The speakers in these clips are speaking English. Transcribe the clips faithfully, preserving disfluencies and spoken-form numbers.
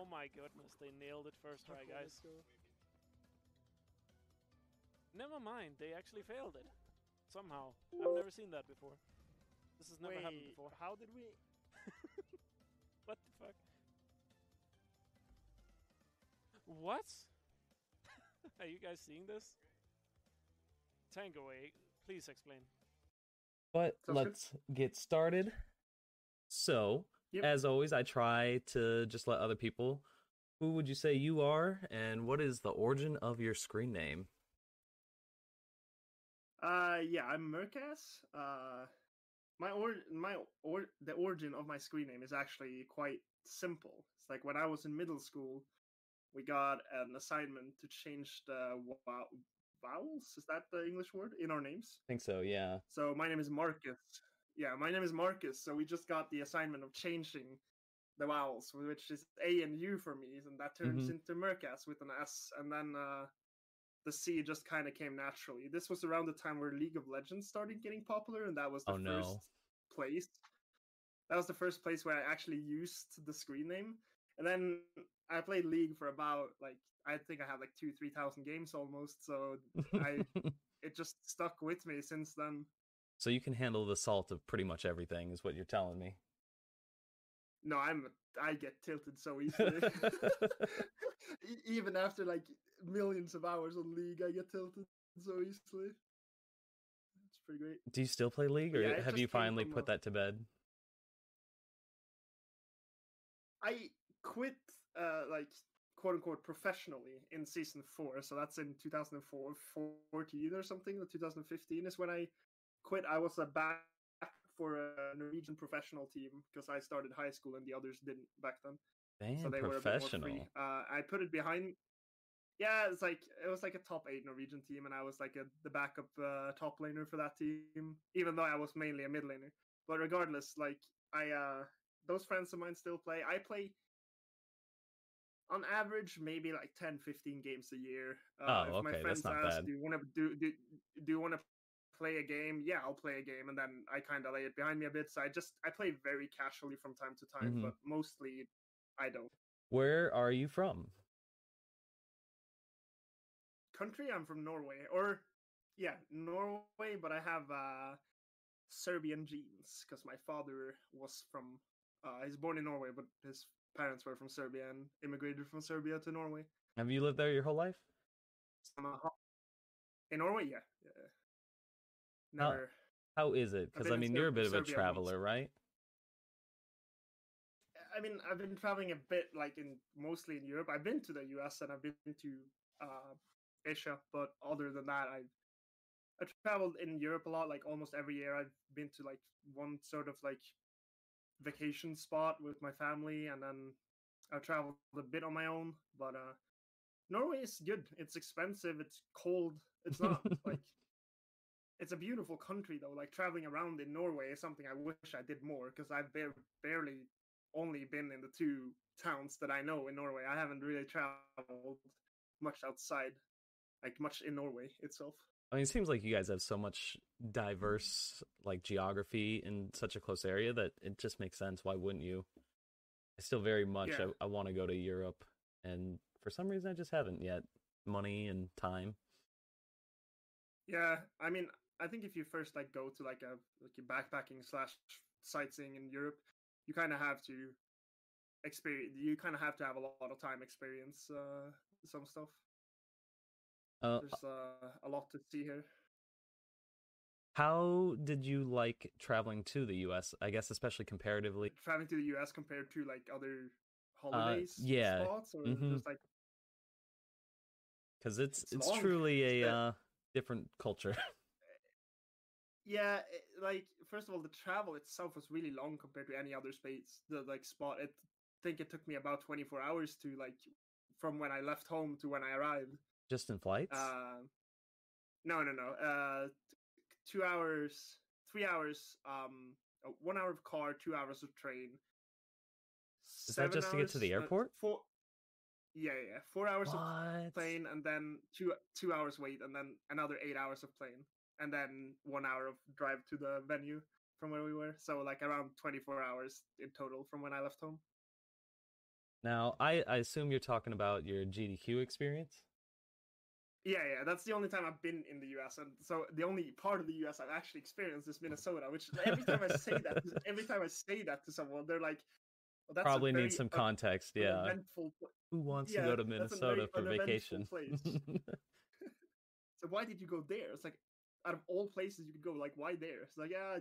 Oh my goodness, they nailed it first try, guys. Never mind, they actually failed it. Somehow. I've never seen that before. This has never Wait, happened before. How did we... What the fuck? What? Are you guys seeing this? Tango A, please explain. But Sounds let's good. get started. So, yep. as always, I try to just let other people... Who would you say you are, and what is the origin of your screen name? Uh, yeah, I'm Murcaz. Uh, my or my or the origin of my screen name is actually quite simple. It's like when I was in middle school, we got an assignment to change the wow vowels. Is that the English word in our names? I think so. Yeah. So my name is Murcaz. Yeah, my name is Murcaz. So we just got the assignment of changing the vowels, which is A and U for me, and that turns mm-hmm. into Murcaz with an S, and then uh. The C just kind of came naturally. This was around the time where League of Legends started getting popular, and that was the oh, no. first place. That was the first place where I actually used the screen name. And then I played League for about, like, I think I had like two, three thousand games almost, so I it just stuck with me since then. So you can handle the salt of pretty much everything, is what you're telling me. No, I'm I get tilted so easily. Even after like millions of hours on League, I get tilted so easily. It's pretty great. Do you still play League, or yeah, have you finally put up. that to bed? I quit, uh, like quote unquote, professionally in season four. So that's in two thousand fourteen or something. two thousand fifteen is when I quit. I was a bad. For a Norwegian professional team, because I started high school and the others didn't back then. Damn, so they professional. were a bit more free. Uh, I put it behind. Yeah, it's like it was like a top eight Norwegian team, and I was like a, the backup uh, top laner for that team, even though I was mainly a mid laner. But regardless, like I, uh, those friends of mine still play. I play on average maybe like ten, fifteen games a year. Uh, oh, if okay, my friends that's not ask, bad. Do you want to do do do you want to play a game? Yeah, I'll play a game, and then I kind of lay it behind me a bit. So I just I play very casually from time to time, mm-hmm. but mostly I don't. Where are you from? Country? I'm from Norway, or yeah, Norway. But I have uh, Serbian genes because my father was from. Uh, he's born in Norway, but his parents were from Serbia and immigrated from Serbia to Norway. Have you lived there your whole life? In Norway, yeah. yeah. How, how is it? Because I mean, you're a bit of a traveler, right? I mean, I've been traveling a bit, like in mostly in Europe. I've been to the U S and I've been to uh, Asia, but other than that, I've I traveled in Europe a lot. Like almost every year, I've been to like one sort of like vacation spot with my family, and then I've traveled a bit on my own. But uh, Norway is good. It's expensive. It's cold. It's not like. It's a beautiful country, though. Like, traveling around in Norway is something I wish I did more, because I've ba barely only been in the two towns that I know in Norway. I haven't really traveled much outside, like, much in Norway itself. I mean, it seems like you guys have so much diverse, like, geography in such a close area that it just makes sense. Why wouldn't you? I still very much yeah. I, I want to go to Europe, and for some reason I just haven't yet. Money and time. Yeah, I mean... I think if you first like go to like a like a backpacking slash sightseeing in Europe, you kind of have to experience. You kind of have to have a lot of time experience uh, some stuff. Uh, There's uh, a lot to see here. How did you like traveling to the U S? I guess especially comparatively. Traveling to the U S compared to like other holidays, uh, yeah, spots, or mm-hmm. just like because it's it's, it's truly a uh, different culture. Yeah, it, like first of all, the travel itself was really long compared to any other space. The like spot, it, I think it took me about twenty-four hours to like from when I left home to when I arrived. Just in flights? Uh, no, no, no. Uh, two hours, three hours. Um, one hour of car, two hours of train. Is that just hours, to get to the airport? Uh, four. Yeah, yeah, yeah. Four hours what? of plane, and then two two hours wait, and then another eight hours of plane. And then one hour of drive to the venue from where we were. So like around twenty-four hours in total from when I left home. Now, I, I assume you're talking about your G D Q experience? Yeah, yeah, that's the only time I've been in the U S, and so the only part of the U S I've actually experienced is Minnesota, which every time I say that, every time I say that to someone, they're like, well, that's probably needs some context, yeah. Who wants yeah, to go to Minnesota for vacation? So why did you go there? It's like, out of all places you could go, like, why there? It's like, yeah,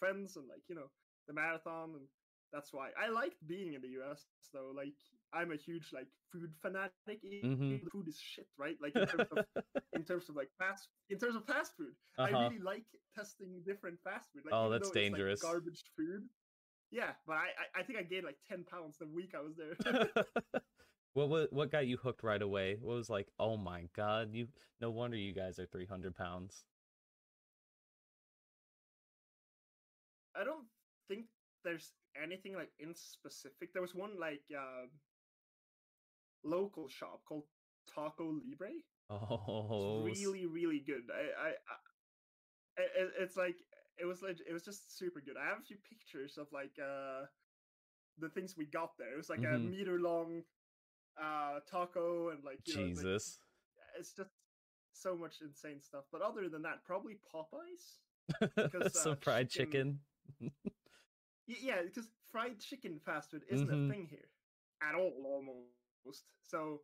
friends and, like, you know, the marathon, and that's why. I liked being in the U S, though. Like, I'm a huge, like, food fanatic. Mm-hmm. Food is shit, right? Like, in terms of, in terms of like, fast in terms of fast food. Uh-huh. I really like testing different fast food. Like, oh, that's dangerous. Like, garbage food. Yeah, but I, I think I gained, like, ten pounds the week I was there. What, what what got you hooked right away? What was like, oh my god, you no wonder you guys are three hundred pounds. I don't think there's anything like in specific. There was one like uh, local shop called Taco Libre. Oh, it's really really good. I, I, I it, it's like it was like it was just super good. I have a few pictures of like uh, the things we got there. It was like mm-hmm. a meter long. Uh, taco and like you Jesus, know, like, it's just so much insane stuff. But other than that, probably Popeyes. Because, Some uh, fried chicken. chicken. Yeah, because fried chicken fast food isn't mm-hmm. a thing here at all, almost. So,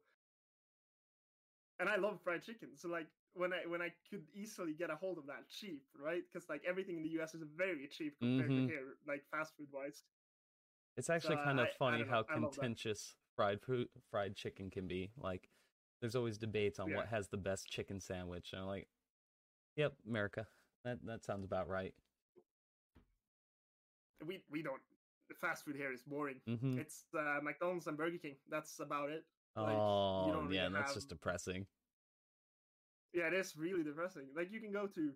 and I love fried chicken. So like when I when I could easily get a hold of that cheap, right? Because like everything in the U S is very cheap compared mm-hmm. to here, like fast food wise. It's actually so kind of I, funny I how contentious fried food, fried chicken can be. Like, there's always debates on yeah. what has the best chicken sandwich, and I'm like, yep, America. That that sounds about right. We we don't. The fast food here is boring. Mm-hmm. It's uh, McDonald's and Burger King. That's about it. Like, oh you don't really yeah, have... that's just depressing. Yeah, it is really depressing. Like, you can go to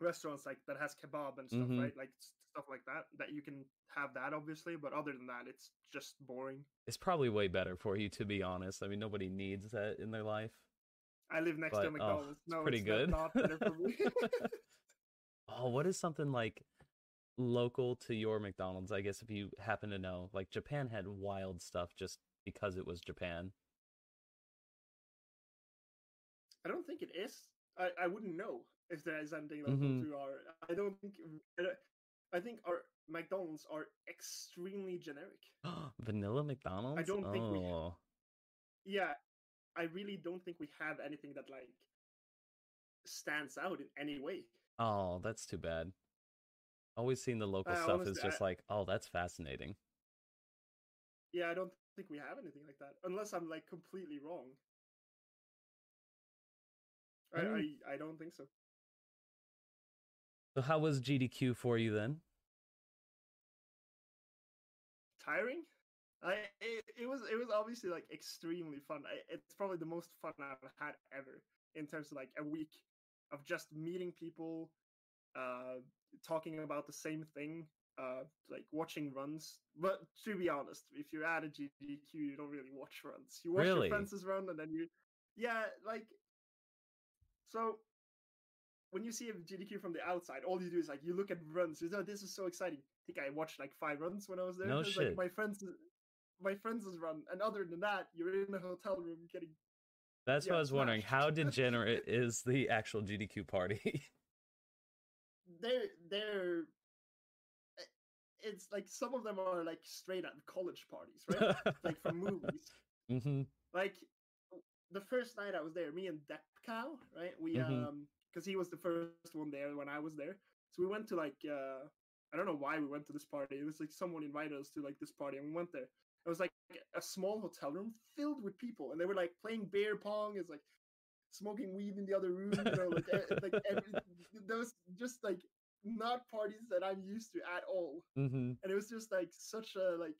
restaurants like that has kebab and stuff, mm-hmm. right? Like stuff like that that you can have that obviously, but other than that, it's just boring. It's probably way better for you, to be honest. I mean, nobody needs that in their life. I live next but, to McDonald's. Oh, no, pretty it's good. Not better for me. Oh, what is something like local to your McDonald's? I guess if you happen to know, like Japan had wild stuff just because it was Japan. I don't think it is. I, I wouldn't know. If there is anything local mm-hmm. to our, I don't think. I, don't, I think our McDonald's are extremely generic. Vanilla McDonald's. I don't oh. think we. Have, yeah, I really don't think we have anything that like stands out in any way. Oh, that's too bad. Always seen the local uh, stuff honestly, is just I, like, oh, that's fascinating. Yeah, I don't think we have anything like that, unless I'm like completely wrong. Mm. I, I I don't think so. So how was G D Q for you then? Tiring? I it, it was it was obviously like extremely fun. I, it's probably the most fun I've had ever in terms of like a week of just meeting people, uh, talking about the same thing, uh, like watching runs. But to be honest, if you're at a G D Q, you don't really watch runs. You watch really? your friends' run, and then you, yeah, like so. When you see a G D Q from the outside, all you do is like you look at runs. You know, this is so exciting. I think I watched like five runs when I was there. No shit. Like my friends, my friends is run, and other than that, you're in the hotel room getting. That's yeah, what I was smashed. wondering. How degenerate is the actual G D Q party? They're they're. It's like some of them are like straight out of college parties, right? Like from movies. Mm-hmm. Like the first night I was there, me and Depp Cow, right? We mm-hmm. um. Because he was the first one there when I was there. So we went to like, uh, I don't know why we went to this party. It was like someone invited us to like this party and we went there. It was like a small hotel room filled with people. And they were like playing beer pong. It's like smoking weed in the other room. You know, like, like every, those just like not parties that I'm used to at all. Mm-hmm. And it was just like such a like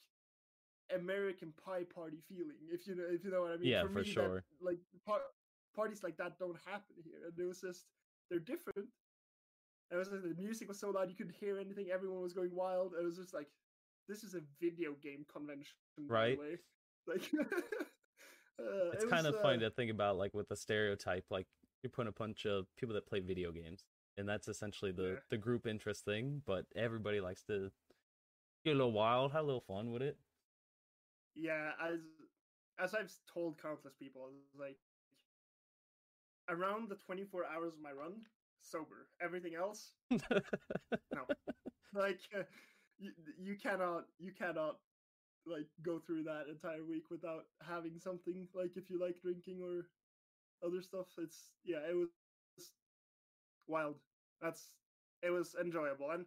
American Pie party feeling. If you know, if you know what I mean. Yeah, for, for me, sure. That, like par- parties like that don't happen here. And it was just. They're different. It was like the music was so loud you couldn't hear anything. Everyone was going wild. It was just like, this is a video game convention, right? By the way. Like, uh, it's it kind was, of uh, funny to think about, like with the stereotype, like you're putting a bunch of people that play video games, and that's essentially the yeah. the group interest thing. But everybody likes to get a little wild, have a little fun with it. Yeah, as as I've told countless people, like around the twenty-four hours of my run, sober. Everything else, no. Like uh, you, you cannot, you cannot like go through that entire week without having something. Like if you like drinking or other stuff, it's yeah, it was wild. That's it was enjoyable. And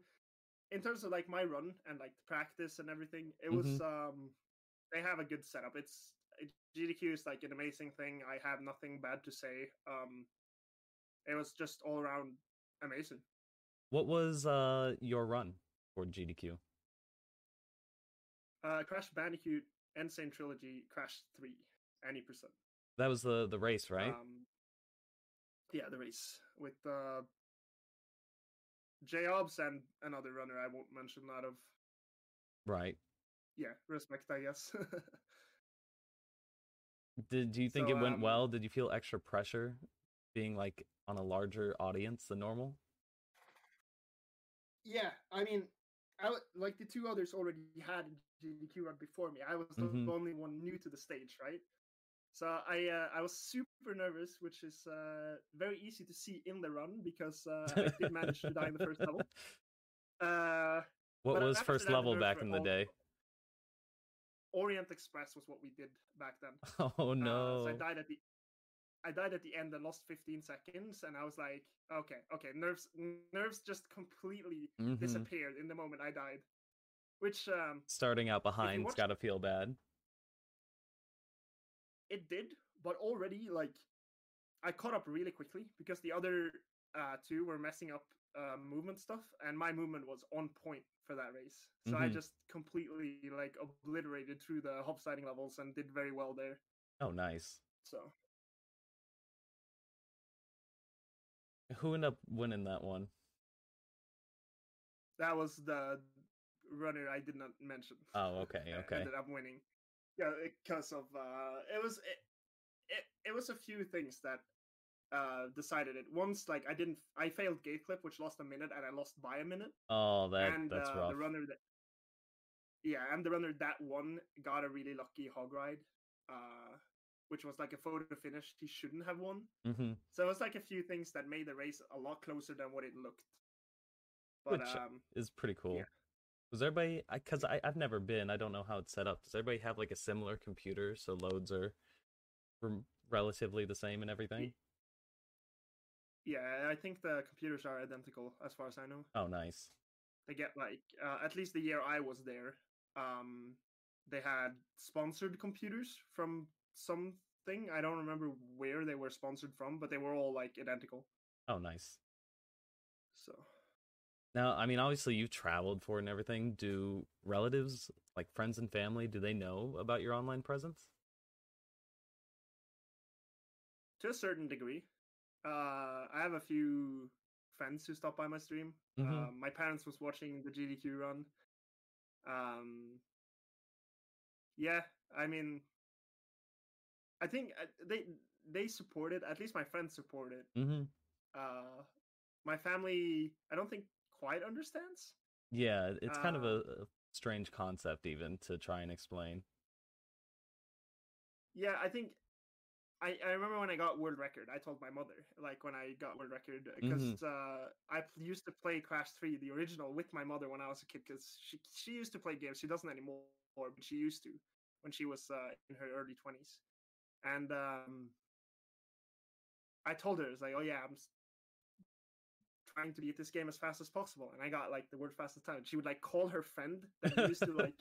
in terms of like my run and like the practice and everything, it mm-hmm. was um they have a good setup. It's G D Q is like an amazing thing. I have nothing bad to say. Um, it was just all around amazing. What was uh your run for G D Q? Uh, Crash Bandicoot N. Sane Trilogy, Crash three, any percent. That was the the race, right? Um, yeah, the race with uh, J-Hobbs and another runner I won't mention out of. Right. Yeah, respect, I guess. Did do you think so, it went um, well? Did you feel extra pressure being like on a larger audience than normal? Yeah, I mean, I like the two others already had G D Q run before me. I was mm-hmm. the only one new to the stage, right? So I uh, I was super nervous, which is uh, very easy to see in the run because uh, I did manage to die in the first level. Uh, what was first level back in the day? Orient Express was what we did back then. Oh no! Uh, so I died at the I died at the end and lost fifteen seconds, and I was like, okay, okay, nerves nerves just completely mm-hmm. disappeared in the moment I died. Which um, starting out behind's watch... gotta feel bad. It did, but already like I caught up really quickly because the other uh, two were messing up uh, movement stuff, and my movement was on point for that race. So mm-hmm. I just completely like obliterated through the hopsliding levels and did very well there. Oh, nice. So who ended up winning that one? That was the runner I did not mention. Oh, okay, okay. I ended up winning. Yeah, because of uh, it was it, it it was a few things that uh decided it. Once, like I didn't, I failed Gateclip, which lost a minute, and I lost by a minute. Oh, that and, that's uh, rough. The runner that, yeah, and the runner that won got a really lucky hog ride, uh, which was like a photo finish he shouldn't have won. Mm-hmm. So it was like a few things that made the race a lot closer than what it looked. But which um, is pretty cool. Yeah. Does everybody? Because I, I I've never been. I don't know how it's set up. Does everybody have like a similar computer so loads are rem- relatively the same and everything? Yeah. Yeah, I think the computers are identical as far as I know. Oh, nice. They get like, uh, at least the year I was there, um, they had sponsored computers from something. I don't remember where they were sponsored from, but they were all like identical. Oh, nice. So. Now, I mean, obviously you've traveled for it and everything. Do relatives, like friends and family, do they know about your online presence? To a certain degree. Uh, I have a few friends who stopped by my stream. Mm-hmm. Uh, my parents was watching the G D Q run. Um, yeah, I mean, I think they they support it. At least my friends support it. Mm-hmm. Uh, my family, I don't think quite understands. Yeah, it's kind uh, of a, a strange concept even to try and explain. Yeah, I think. I, I remember when I got world record, I told my mother, like, when I got world record, because mm-hmm. uh, I used to play Crash three, the original, with my mother when I was a kid, because she, she used to play games. She doesn't anymore, but she used to when she was uh, in her early twenties. And um, I told her, it's like, oh, yeah, I'm trying to beat this game as fast as possible. And I got, like, the world fastest time. She would, like, call her friend that used to, like,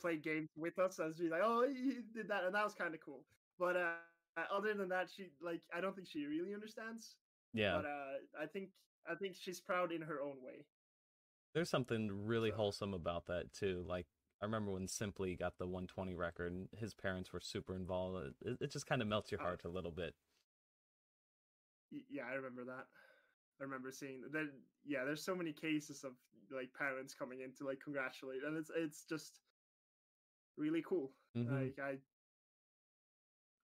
play games with us, and she's like, oh, you did that. And that was kind of cool. But, uh, Uh, other than that, she like I don't think she really understands. Yeah, but uh, I think I think she's proud in her own way. There's something really so. wholesome about that too. Like I remember when Simply got the one twenty record, and his parents were super involved. It, it just kind of melts your heart uh, a little bit. Yeah, I remember that. I remember seeing that. Yeah, there's so many cases of like parents coming in to like congratulate, and it's it's just really cool. Mm-hmm. Like I.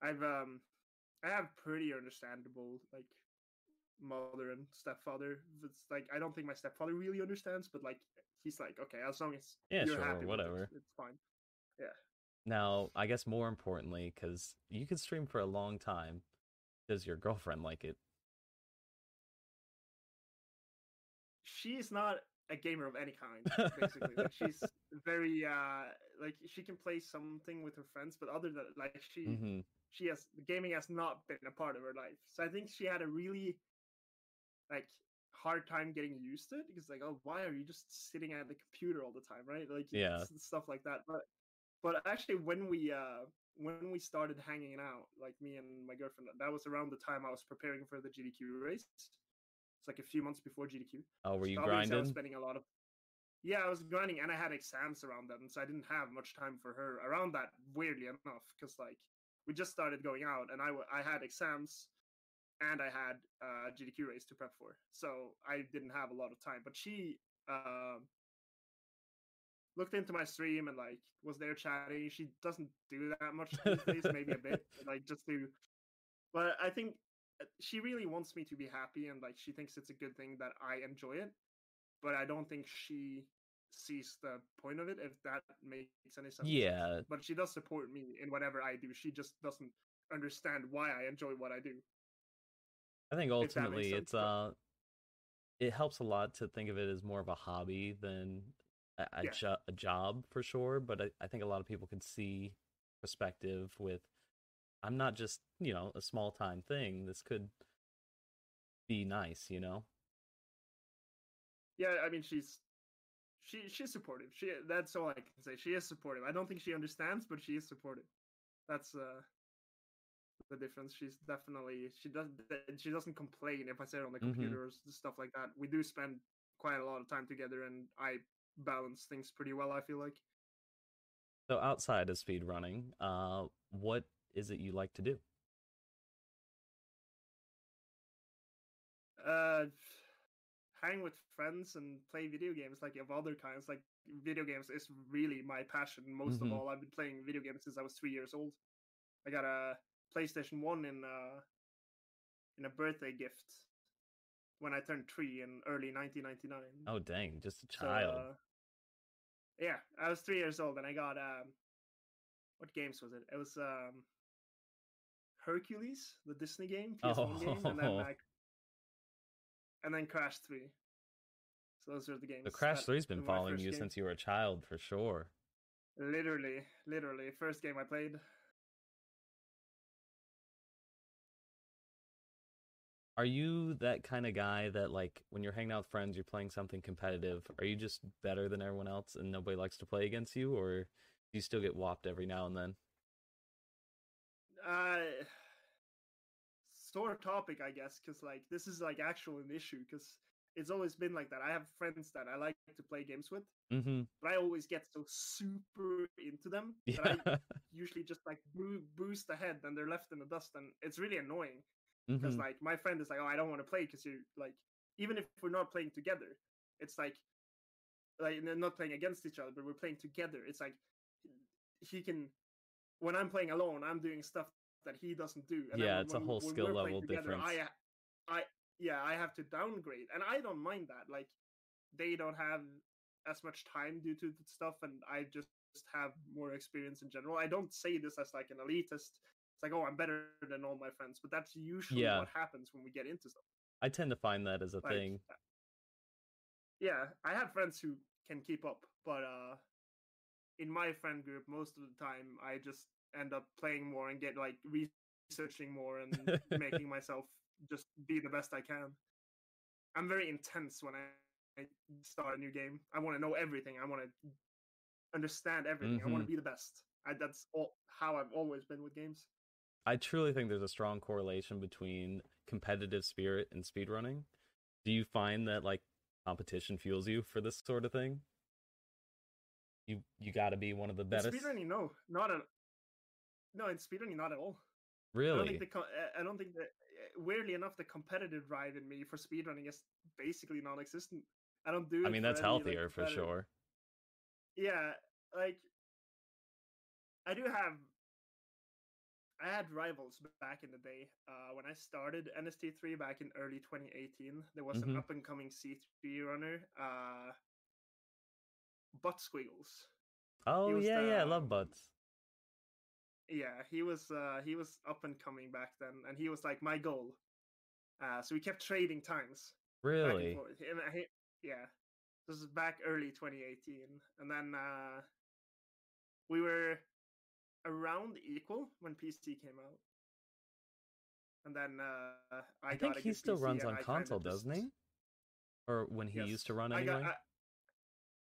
I've um, I have pretty understandable like mother and stepfather. It's like I don't think my stepfather really understands, but like he's like, okay, as long as yeah, you're sure, happy, whatever, with it, it's fine. Yeah, Now, I guess more importantly, because you could stream for a long time, does your girlfriend like it? She's not a gamer of any kind, basically. Like, she's very uh like she can play something with her friends, but other than like she mm-hmm. she has gaming has not been a part of her life. So I think she had a really like hard time getting used to it, because like, oh, why are you just sitting at the computer all the time, right? Like, yeah, stuff like that. But but actually, when we uh when we started hanging out, like me and my girlfriend, that was around the time I was preparing for the G D Q race. It's like a few months before G D Q. Oh, were you so grinding? I was spending a lot of. Yeah, I was grinding, and I had exams around them, so I didn't have much time for her around that. Weirdly enough, because like we just started going out, and I w I had exams, and I had uh, G D Q race to prep for, so I didn't have a lot of time. But she uh, looked into my stream and like was there chatting. She doesn't do that much these days, maybe a bit, like just to. But I think she really wants me to be happy, and like she thinks it's a good thing that I enjoy it, but I don't think she sees the point of it, if that makes any sense. Yeah, but she does support me in whatever I do. She just doesn't understand why I enjoy what I do. I think ultimately it's uh it helps a lot to think of it as more of a hobby than a, a, yeah. jo a job, for sure. But I, I think a lot of people can see perspective with, I'm not just, you know, a small time thing. This could be nice, you know. Yeah, I mean, she's she she's supportive. She that's all I can say. She is supportive. I don't think she understands, but she is supportive. That's uh the difference. She's definitely she does she doesn't complain if I sit on the computer or stuff like that. We do spend quite a lot of time together, and I balance things pretty well, I feel like. So outside of speedrunning, uh what is it you like to do? Uh, hang with friends and play video games, like of other kinds. Like video games is really my passion. Most mm-hmm. of all, I've been playing video games since I was three years old. I got a PlayStation One in a, in a birthday gift when I turned three in early nineteen ninety-nine. Oh dang, just a child. So, uh, yeah, I was three years old, and I got um, what games was it? It was um. Hercules, the Disney game, P S one oh. game, and then like, and then Crash three. So those are the games. The Crash three's been following you game. since you were a child, for sure. Literally, literally, first game I played. Are you that kind of guy that, like, when you're hanging out with friends, you're playing something competitive? Are you just better than everyone else, and nobody likes to play against you, or do you still get whopped every now and then? Uh, sore topic, I guess, because like this is like actual an issue, because it's always been like that. I have friends that I like to play games with, mm-hmm. but I always get so super into them yeah. that I usually just like boost ahead, and they're left in the dust, and it's really annoying because mm-hmm. like my friend is like, "Oh, I don't want to play," because you like, even if we're not playing together, it's like like they're not playing against each other, but we're playing together. It's like he can. When I'm playing alone, I'm doing stuff that he doesn't do. And yeah, when, it's a whole skill level together, difference. I, I, yeah, I have to downgrade, and I don't mind that. Like, they don't have as much time due to stuff, and I just have more experience in general. I don't say this as like an elitist. It's like, oh, I'm better than all my friends, but that's usually yeah. what happens when we get into stuff. I tend to find that as a like, thing. Yeah, I have friends who can keep up, but uh. in my friend group, most of the time, I just end up playing more and get like researching more and making myself just be the best I can. I'm very intense when I, I start a new game. I want to know everything. I want to understand everything. Mm-hmm. I want to be the best. I, that's all, how I've always been with games. I truly think there's a strong correlation between competitive spirit and speedrunning. Do you find that like competition fuels you for this sort of thing? You you got to be one of the best. In speedrunning, no, not at no. In speedrunning, not at all. Really, I don't think the, I don't think that. Weirdly enough, the competitive drive in me for speedrunning is basically non-existent. I don't do. I mean, that's healthier, like, for sure. Yeah, like I do have. I had rivals back in the day uh, when I started N S T three back in early twenty eighteen. There was mm-hmm. an up-and-coming C three runner. Uh, Butt Squiggles. Oh yeah, the, yeah, I love Butts. Yeah, he was uh, he was up and coming back then, and he was like my goal. Uh, so we kept trading times. Really? Back and forth. He, he, yeah, this is back early twenty eighteen, and then uh, we were around equal when P C came out, and then uh, I, I got think a he good still P C runs on I console, doesn't he? Or when he yes. used to run anyway. I got, I,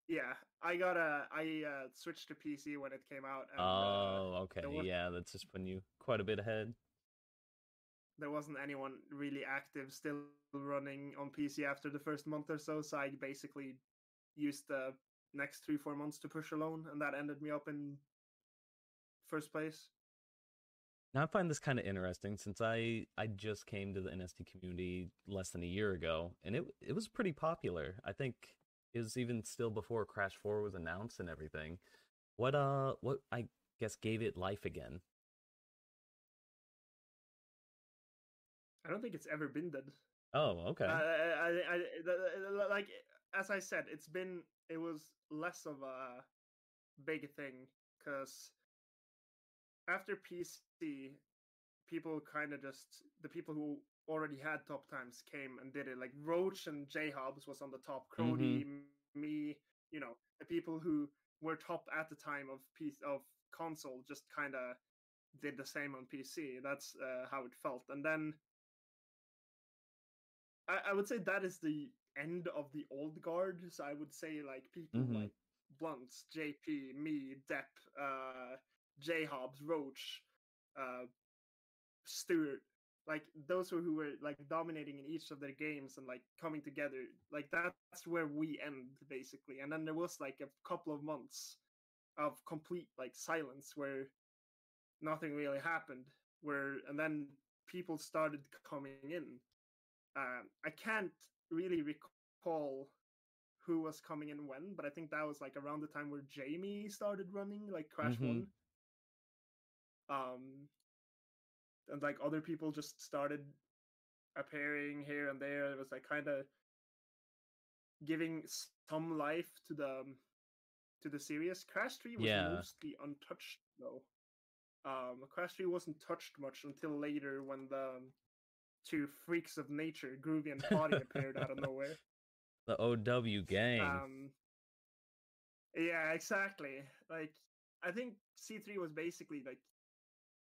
yeah, I got a. I uh, switched to P C when it came out. And, oh, okay. Uh, yeah, that's just when you quite a bit ahead. There wasn't anyone really active still running on P C after the first month or so, so I basically used the next three, four months to push alone, and that ended me up in first place. Now I find this kind of interesting since I, I just came to the N S T community less than a year ago, and it it was pretty popular. I think it was even still before Crash four was announced and everything. What uh what I guess gave it life again? I don't think it's ever been dead. Oh, okay. Uh, I, I, I, like as I said, it's been it was less of a big thing because after P C, people kind of just the people who already had top times came and did it. Like Roach and J-Hobbs was on the top. Crody, mm-hmm. me, you know, the people who were top at the time of piece of console just kind of did the same on P C. That's uh, how it felt, and then. I would say that is the end of the old guard. So I would say like people mm-hmm. like Blunts, J P, me, Depp, uh, J-Hobbs, Roach, uh, Stewart. Like those who were like dominating in each of their games and like coming together. Like that's where we end basically. And then there was like a couple of months of complete like silence where nothing really happened. Where and then people started coming in. Um, I can't really recall who was coming in when, but I think that was like around the time where Jamie started running, like Crash mm-hmm. One, um, and like other people just started appearing here and there. It was like kind of giving some life to the to the series. Crash three was yeah. mostly untouched though. Um, Crash three wasn't touched much until later when the two freaks of nature, Groovy and Potty, appeared out of nowhere. The O W gang. Um, yeah, exactly. Like, I think C three was basically like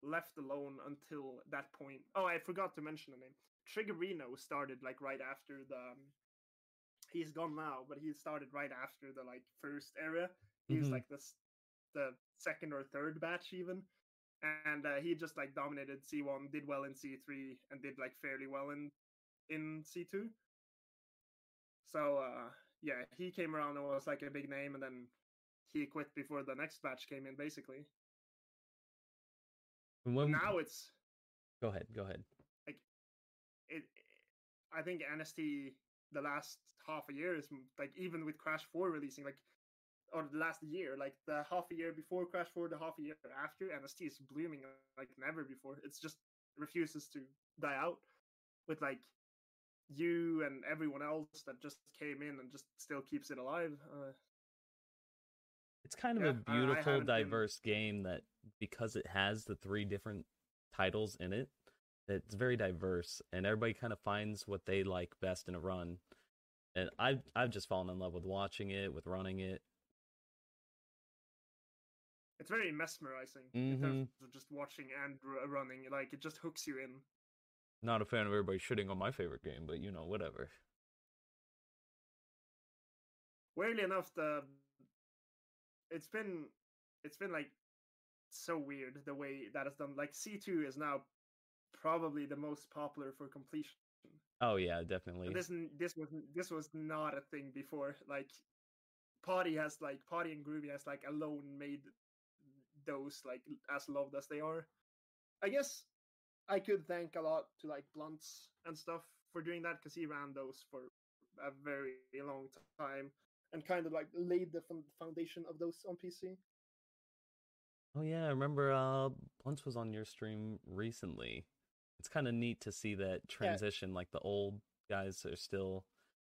left alone until that point. Oh, I forgot to mention the name. Triggerino started like right after the. Um, he's gone now, but he started right after the like first era. He was mm-hmm. like this, the second or third batch even. And uh, he just like dominated C one, did well in C three, and did like fairly well in in C two. So uh, yeah, he came around and was like a big name, and then he quit before the next batch came in, basically. When... Now it's go ahead, go ahead. Like it, it, I think N S T the last half a year is like even with Crash four releasing like. Or the last year, like the half a year before Crash four, the half a year after, N S T is blooming like never before. It's just refuses to die out with like you and everyone else that just came in and just still keeps it alive. Uh, it's kind of yeah, a beautiful, diverse been... game that because it has the three different titles in it, it's very diverse and everybody kind of finds what they like best in a run. And I've, I've just fallen in love with watching it, with running it. It's very mesmerizing mm-hmm. in terms of just watching and running. Like, it just hooks you in. Not a fan of everybody shitting on my favorite game, but you know, whatever. Weirdly enough, the it's been it's been like so weird the way that it's done. Like C two is now probably the most popular for completion. Oh yeah, definitely. But this this was this was not a thing before. Like, Potty has like Potty and Groovy has like alone made. Those like as loved as they are. I guess I could thank a lot to like Blunts and stuff for doing that because he ran those for a very long time and kind of like laid the foundation of those on P C. Oh yeah, I remember uh Blunts was on your stream recently. It's kind of neat to see that transition. Yeah. Like the old guys are still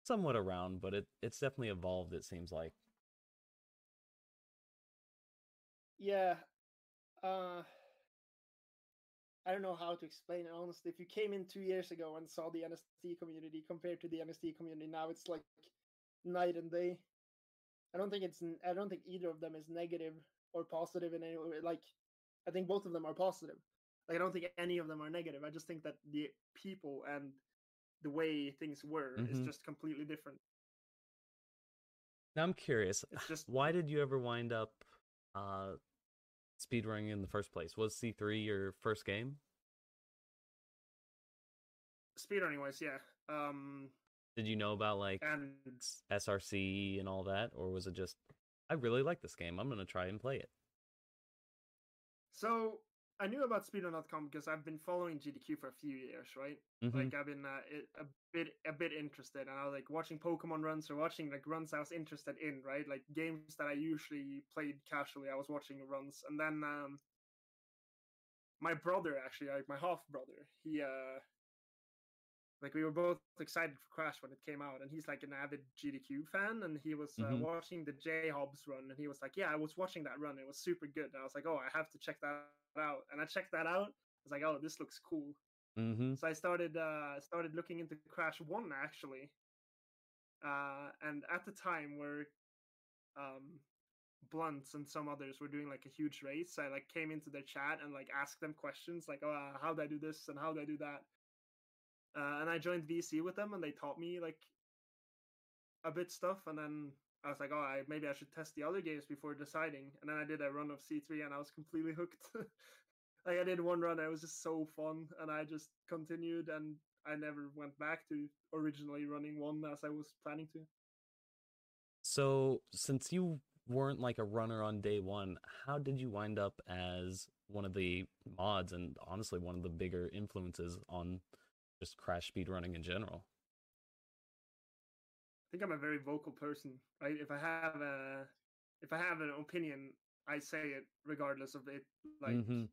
somewhat around, but it it's definitely evolved. It seems like. Yeah, uh, I don't know how to explain it, honestly. If you came in two years ago and saw the N S T community compared to the M S T community now, it's like night and day. I don't think it's. I don't think either of them is negative or positive in any way. Like, I think both of them are positive. Like, I don't think any of them are negative. I just think that the people and the way things were mm-hmm. is just completely different. Now I'm curious. It's just, why did you ever wind up uh, speedrunning in the first place? Was C three your first game? Speedrunning wise, yeah. Um, Did you know about like and, S R C and all that, or was it just I really like this game, I'm gonna try and play it? So I knew about speedrun dot com because I've been following G D Q for a few years, right? Mm-hmm. Like I've been uh, a bit a bit interested, and I was like watching Pokemon runs or watching like runs I was interested in, right? Like games that I usually played casually, I was watching runs, and then um, my brother, actually, like my half brother, he. Uh, Like, we were both excited for Crash when it came out, and he's, like, an avid G D Q fan, and he was uh, mm-hmm. watching the J-Hobbs run, and he was like, yeah, I was watching that run. It was super good. And I was like, oh, I have to check that out. And I checked that out. I was like, oh, this looks cool. Mm-hmm. So I started uh, started looking into Crash One, actually. Uh, and at the time where um, Blunts and some others were doing, like, a huge race, I, like, came into their chat and, like, asked them questions, like, oh, how do I do this and how do I do that? Uh, and I joined V C with them, and they taught me like a bit stuff. And then I was like, "Oh, I, maybe I should test the other games before deciding." And then I did a run of C three, and I was completely hooked. Like I did one run, it was just so fun, and I just continued, and I never went back to originally running one as I was planning to. So, since you weren't like a runner on day one, how did you wind up as one of the mods, and honestly, one of the bigger influences on just Crash speedrunning in general? I think I'm a very vocal person, right? If I have a, if I have an opinion, I say it regardless of it, like, mm-hmm.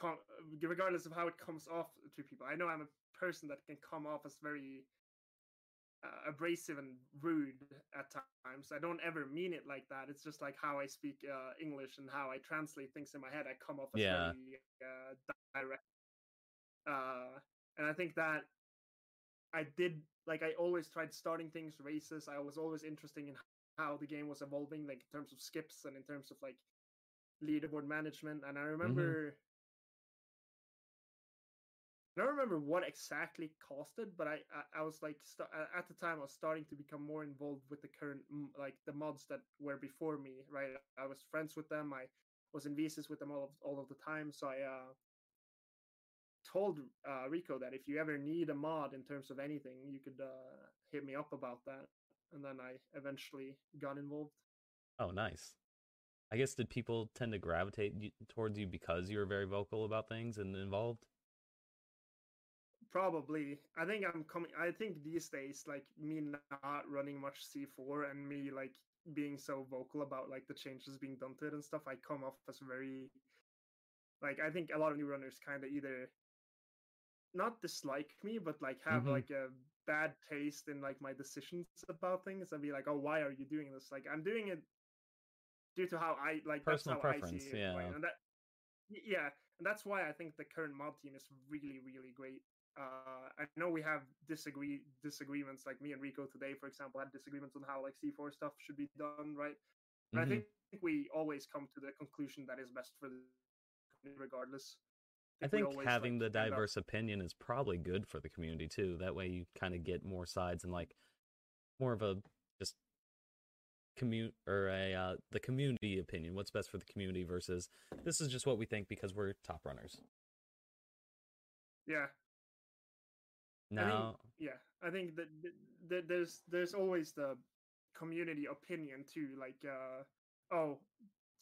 com- regardless of how it comes off to people. I know I'm a person that can come off as very uh, abrasive and rude at times. I don't ever mean it like that. It's just like how I speak uh, English and how I translate things in my head. I come off as yeah. very uh, direct. Uh, And I think that I did, like, I always tried starting things, races. I was always interested in how the game was evolving, like, in terms of skips and in terms of, like, leaderboard management. And I remember, mm-hmm. I don't remember what exactly caused it, but I, I, I was, like, st- at the time, I was starting to become more involved with the current, like, the mods that were before me, right? I was friends with them. I was in visas with them all of, all of the time. So I, uh, told uh, Rico that if you ever need a mod in terms of anything, you could uh, hit me up about that. And then I eventually got involved. Oh, nice. I guess, did people tend to gravitate towards you because you were very vocal about things and involved? Probably. I think I'm coming. I think these days, like, me not running much C four and me, like, being so vocal about, like, the changes being done to it and stuff, I come off as very, like, I think a lot of new runners kind of either not dislike me, but like have mm-hmm. like a bad taste in like my decisions about things and be like, oh, why are you doing this? Like, I'm doing it due to how I like personal that's how preference, I see it, yeah. Right? And that, yeah, and that's why I think the current mod team is really, really great. Uh, I know we have disagree disagreements, like me and Rico today, for example, had disagreements on how like C four stuff should be done, right? But mm-hmm. I think we always come to the conclusion that is best for the community, regardless. I think, I think having like, the diverse opinion is probably good for the community, too. That way you kind of get more sides and, like, more of a just commu- or a uh, the community opinion. What's best for the community versus this is just what we think because we're top runners. Yeah. Now, I mean, yeah, I think that, that there's there's always the community opinion, too. Like, uh, oh,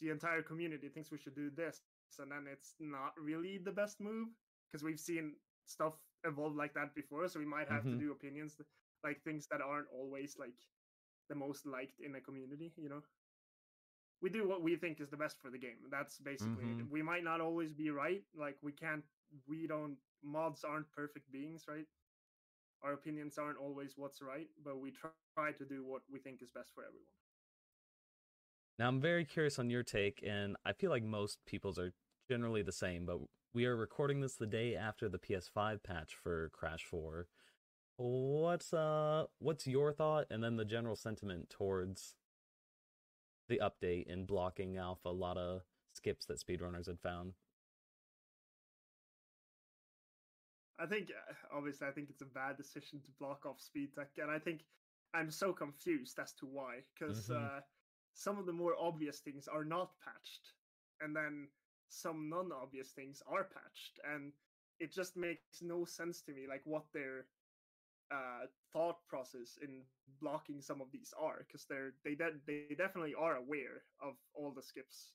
the entire community thinks we should do this. And then it's not really the best move because we've seen stuff evolve like that before. So we might have mm-hmm. to do opinions that, like things that aren't always like the most liked in a community. You know, we do what we think is the best for the game. That's basically mm-hmm. it. We might not always be right. Like we can't. We don't. Mods aren't perfect beings, right? Our opinions aren't always what's right, but we try to do what we think is best for everyone. Now, I'm very curious on your take, and I feel like most people's are generally the same, but We are recording this the day after the P S five patch for Crash four. What's uh what's your thought and then the general sentiment towards the update and blocking off a lot of skips that speedrunners had found? I think, obviously, I think it's a bad decision to block off speed tech, and I think I'm so confused as to why, because mm-hmm. uh, some of the more obvious things are not patched, and then some non-obvious things are patched, and it just makes no sense to me, like, what their uh, thought process in blocking some of these are, because they're they de- they definitely are aware of all the skips.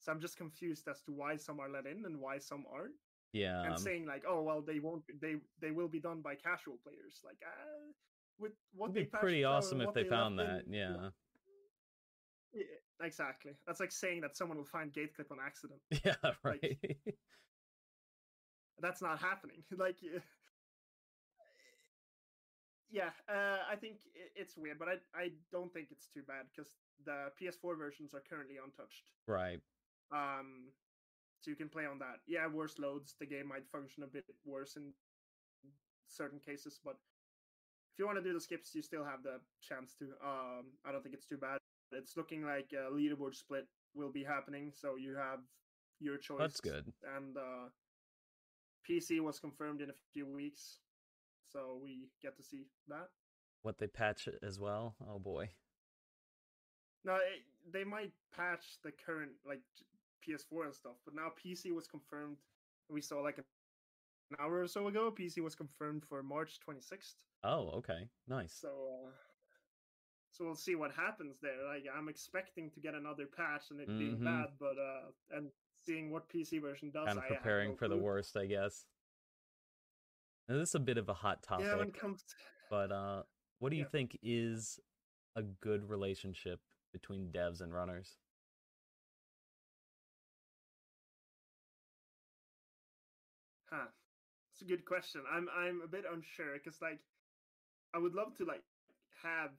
So I'm just confused as to why some are let in and why some aren't. Yeah, and um, saying like, oh well, they won't, they they will be done by casual players. Like, ah, with what it'd be pretty awesome if they, they found that. In, yeah. yeah, exactly. That's like saying that someone will find Gateclip on accident. Yeah, right. Like, that's not happening. Like, yeah, uh, I think it's weird, but I I don't think it's too bad because the P S four versions are currently untouched. Right. Um. So you can play on that. Yeah, worse loads. The game might function a bit worse in certain cases, but if you want to do the skips, you still have the chance to. Um, I don't think it's too bad. It's looking like a leaderboard split will be happening, so you have your choice. That's good. And uh, P C was confirmed in a few weeks, so we get to see that. What they patch as well? Oh, boy. No, it, they might patch the current, like, P S four and stuff, but now P C was confirmed. We saw like an hour or so ago, P C was confirmed for March twenty-sixth. Oh, okay, nice. So, uh, so we'll see what happens there. Like, I'm expecting to get another patch and it mm-hmm. being bad, but uh, and seeing what P C version does, kind of preparing I have no for clue. The worst, I guess. Now, this is a bit of a hot topic, yeah, when it comes to... but uh, what do you yeah. think is a good relationship between devs and runners? Huh. That's a good question. I'm I'm a bit unsure because, like, I would love to, like, have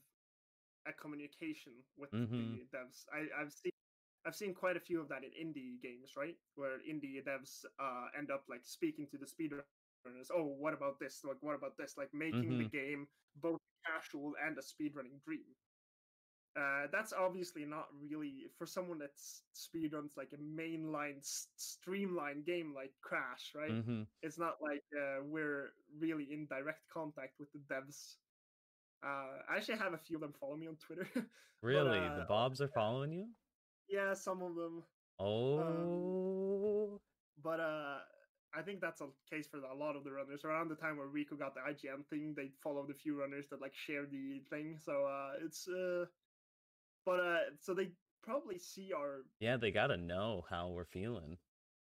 a communication with mm-hmm. the devs. I, I've seen I've seen quite a few of that in indie games, right? Where indie devs uh, end up, like, speaking to the speedrunners. Oh, what about this? Like, what about this? Like, making mm-hmm. the game both casual and a speedrunning dream. Uh, that's obviously not really for someone that's speedruns like a mainline streamlined game like Crash, right? Mm-hmm. It's not like uh, we're really in direct contact with the devs. Uh, I actually have a few of them follow me on Twitter. Really? But, uh, the Bobs are following you? Yeah, some of them. Oh. Um, but uh, I think that's a case for a lot of the runners. Around the time where Rico got the I G N thing, they followed a few runners that like shared the thing. So uh, it's. Uh, But uh, so they probably see our yeah. They gotta know how we're feeling.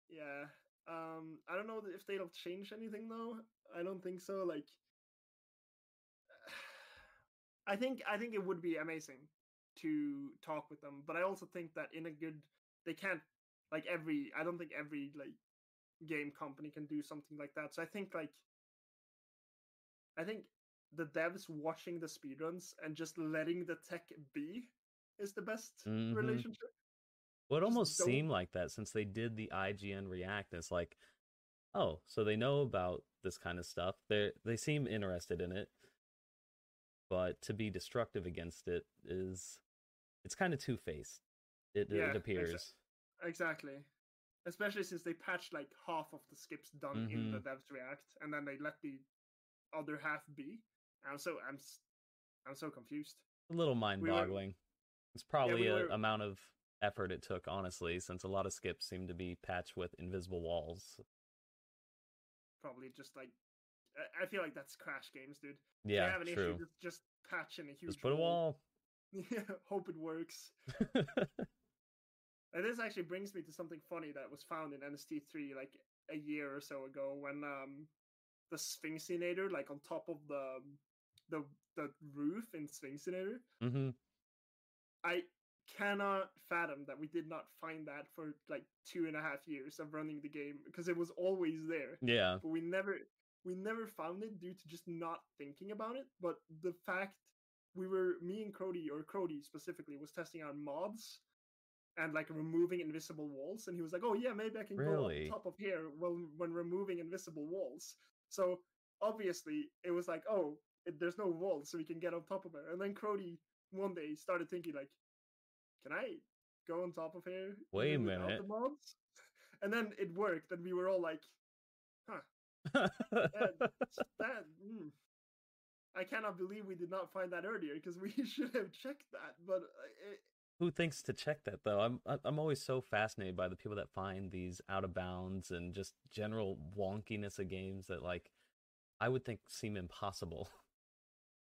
Yeah. Um. I don't know if they'll change anything though. I don't think so. Like, I think I think it would be amazing to talk with them. But I also think that in a good, they can't like every. I don't think every like game company can do something like that. So I think like. I think the devs watching the speedruns and just letting the tech be. Is the best mm-hmm. relationship. Well, it almost seemed like that since they did the I G N React. It's like, oh, so they know about this kind of stuff. They they seem interested in it, but to be destructive against it is it's kind of two faced. It, yeah, it appears exa- exactly, especially since they patched like half of the skips done mm-hmm. in the devs React, and then they let the other half be. And so I'm I'm so confused. A little mind boggling. We It's probably yeah, we were... a amount of effort it took, honestly, since a lot of skips seem to be patched with invisible walls. Probably just like I feel like that's Crash games, dude. Yeah, have an true. Issue, just, just patch in a huge. Just put wall. a wall. Hope it works. And this actually brings me to something funny that was found in N S T three like a year or so ago when um the Sphinxinator, like on top of the the the roof in Sphinxinator. Mm-hmm. I cannot fathom that we did not find that for like two and a half years of running the game because it was always there. Yeah. But we never we never found it due to just not thinking about it. But the fact we were me and Cody or Crody specifically was testing out mods and like removing invisible walls. And he was like, oh yeah, maybe I can really? go on top of here when, when removing invisible walls. So obviously it was like, oh, it, there's no walls, so we can get on top of it. And then Crody one day started thinking like, can I go on top of here? Wait a minute. The mobs? And then it worked, and we were all like, huh. that, that, mm. I cannot believe we did not find that earlier, because we should have checked that. But it... who thinks to check that, though? I'm I'm always so fascinated by the people that find these out of bounds and just general wonkiness of games that, like, I would think seem impossible.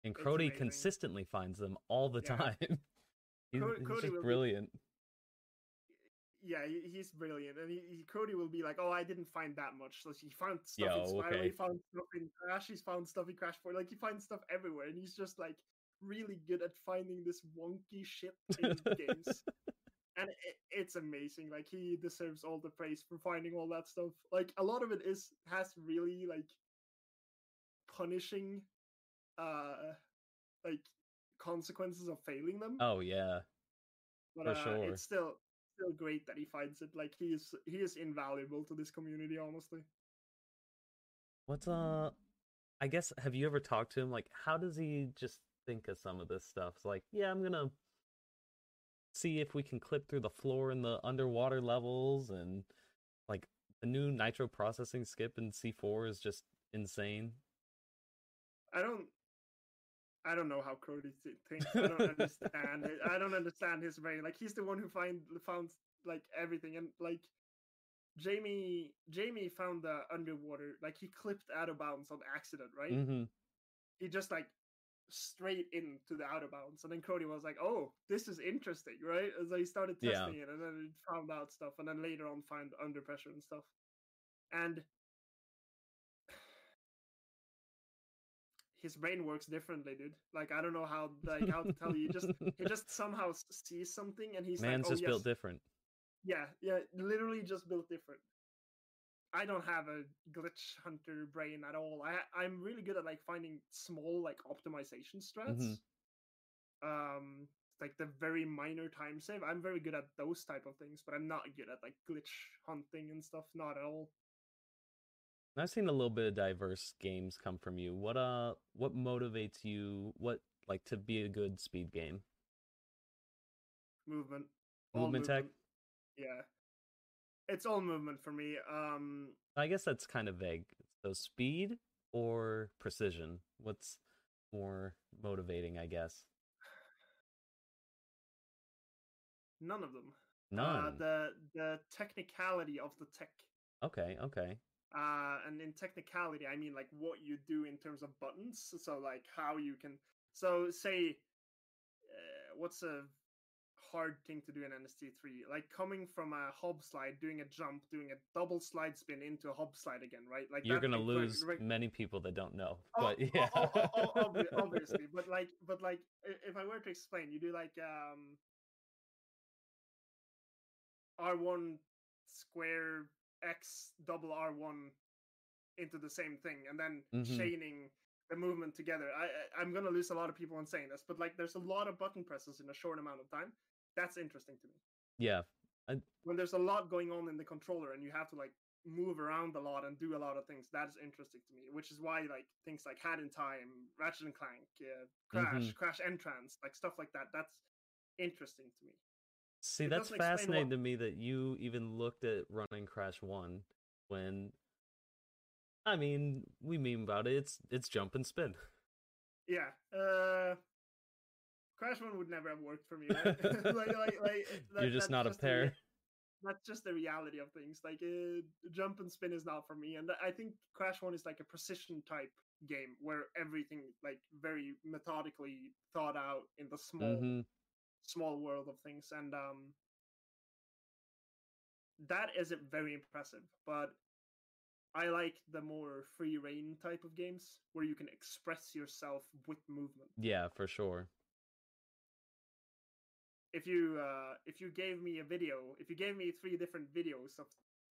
And Crody consistently finds them all the yeah. time. He's, Cody, he's Cody just brilliant. Be... Yeah, he's brilliant. And he, he, Crody will be like, oh, I didn't find that much. So he found stuff Yo, in Spiral, okay. he found stuff in Crash, he's found stuff in Crash four. Like, he finds stuff everywhere. And he's just, like, really good at finding this wonky shit in games. And it, it's amazing. Like, he deserves all the praise for finding all that stuff. Like, a lot of it is has really, like, punishing, uh, like, consequences of failing them. Oh, yeah. But, for uh, sure. It's still... still great that he finds it. Like, he is he is invaluable to this community, honestly. What's uh I guess, have you ever talked to him, like, how does he just think of some of this stuff? It's like, yeah, I'm gonna see if we can clip through the floor in the underwater levels, and like the new nitro processing skip in C four is just insane. I don't I don't know how Crody thinks. I don't understand. His, I don't understand his brain. Like, he's the one who find found like everything, and like Jamie, Jamie found the underwater. Like, he clipped out of bounds on accident, right? Mm-hmm. He just like straight into the out of bounds, and then Crody was like, "Oh, this is interesting, right?" And so he started testing yeah. it, and then he found out stuff, and then later on found under pressure and stuff, and. His brain works differently, dude. Like, I don't know how, like, how to tell you. Just he just somehow sees something, and he's Man's like, "Oh, just yes. built different." Yeah, yeah, literally just built different. I don't have a glitch hunter brain at all. I I'm really good at like finding small like optimization strats, mm-hmm. um, like the very minor time save. I'm very good at those type of things, but I'm not good at like glitch hunting and stuff. Not at all. I've seen a little bit of diverse games come from you. What uh, what motivates you? What like to be a good speed game? Movement, all movement, movement tech. Yeah, it's all movement for me. Um, I guess that's kind of vague. So speed or precision? What's more motivating? I guess none of them. None. Uh, the the technicality of the tech. Okay. Okay. Uh, and in technicality, I mean, like, what you do in terms of buttons. So, like, how you can... So, say, uh, what's a hard thing to do in N S T three? Like, coming from a hob slide, doing a jump, doing a double slide spin into a hob slide again, right? Like, you're going to lose right, right... many people that don't know. Oh, but, yeah. oh, oh, oh, oh, obviously. But, like, but like, if I were to explain, you do, like, um, R one square... X double R one into the same thing, and then mm-hmm. chaining the movement together. I, I I'm gonna lose a lot of people on saying this, but like there's a lot of button presses in a short amount of time. That's interesting to me. Yeah, I... when there's a lot going on in the controller and you have to like move around a lot and do a lot of things, that's interesting to me. Which is why like things like Hat in Time, Ratchet and Clank, uh, Crash, mm-hmm. Crash Entrance, like stuff like that. That's interesting to me. See, it that's fascinating to me that you even looked at running Crash One when, I mean, we mean about it, it's it's jump and spin. Yeah, uh, Crash One would never have worked for me. Right? like, like, like, that, You're just not just a pair. The, that's just the reality of things. Like, uh, jump and spin is not for me, and I think Crash One is like a precision type game where everything like very methodically thought out in the small. Mm-hmm. small world of things, and um that isn't very impressive, but I like the more free reign type of games where you can express yourself with movement. Yeah, for sure. If you uh if you gave me a video, if you gave me three different videos of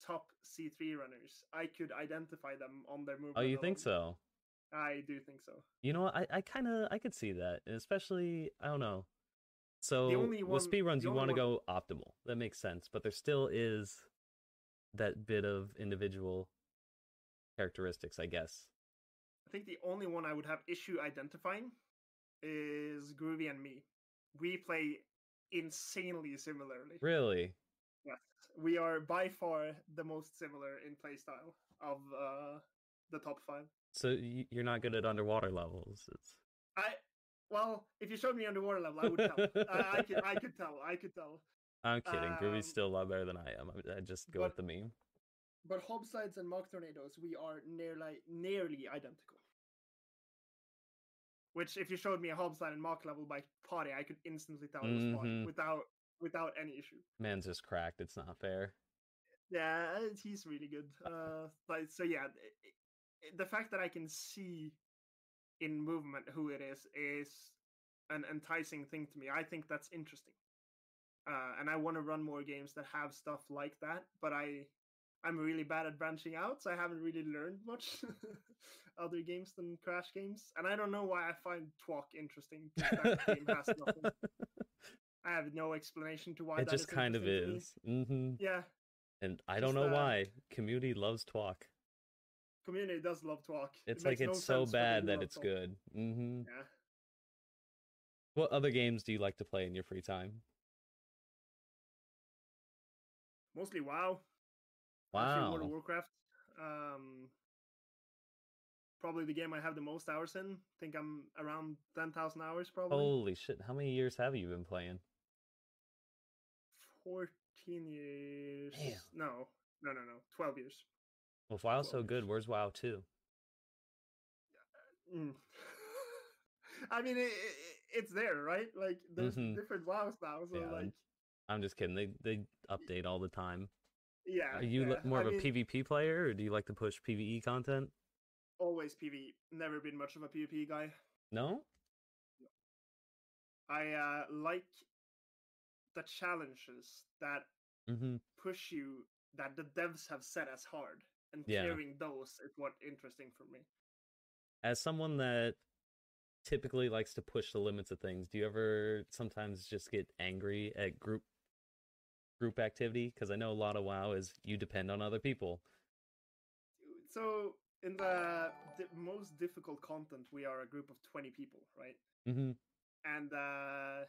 top C three runners, I could identify them on their movement. Oh, you alone. Think so? I do think so. You know, I I kind of I could see that, and especially I don't know. So the only one, with speedruns, you want to go optimal. That makes sense. But there still is that bit of individual characteristics, I guess. I think the only one I would have issue identifying is Groovy and me. We play insanely similarly. Really? Yes. We are by far the most similar in playstyle of uh, the top five. So you're not good at underwater levels. It's... I Well, if you showed me underwater level, I would tell. I, I, could, I could tell. I could tell. I'm kidding. Um, Groovy's still a lot better than I am. I just go but, with the meme. But Hobsides and Mock Tornadoes, we are nearly, nearly identical. Which, if you showed me a Hobside and Mock level by Potty, I could instantly tell it was mm-hmm. Potty without without any issue. Man's just cracked. It's not fair. Yeah, he's really good. Uh, but, so yeah, it, it, the fact that I can see in movement who it is is an enticing thing to me. I think that's interesting, uh, and I want to run more games that have stuff like that. But I, I'm really bad at branching out, so I haven't really learned much other games than Crash games. And I don't know why I find T W O C interesting. That game has nothing. I have no explanation to why. It that just is kind of is. Mm-hmm. Yeah. And I don't just, know uh, why. Community loves T W O C. Community does love T W O C. It's it like it's no so bad that it's T W O C. Good. Mm-hmm. Yeah. What other games do you like to play in your free time? Mostly WoW. Wow. World of Warcraft. Um, probably the game I have the most hours in. I think I'm around ten thousand hours probably. Holy shit. How many years have you been playing? fourteen years. Damn. No. No, no, no. twelve years. Well, if WoW's so good, where's WoW two? Mm. I mean, it, it, it's there, right? Like, there's mm-hmm. different WoWs now, so yeah, like... I'm, I'm just kidding. They they update all the time. Yeah. Are you yeah. more I of a mean, PvP player, or do you like to push PvE content? Always PvE. Never been much of a PvP guy. No? No. I uh, like the challenges that mm-hmm. push you, that the devs have set as hard. And yeah. Hearing those is what interesting for me. As someone that typically likes to push the limits of things, do you ever sometimes just get angry at group group activity? Because I know a lot of WoW is you depend on other people. So in the, the most difficult content, we are a group of twenty people, right? Mm-hmm. And uh,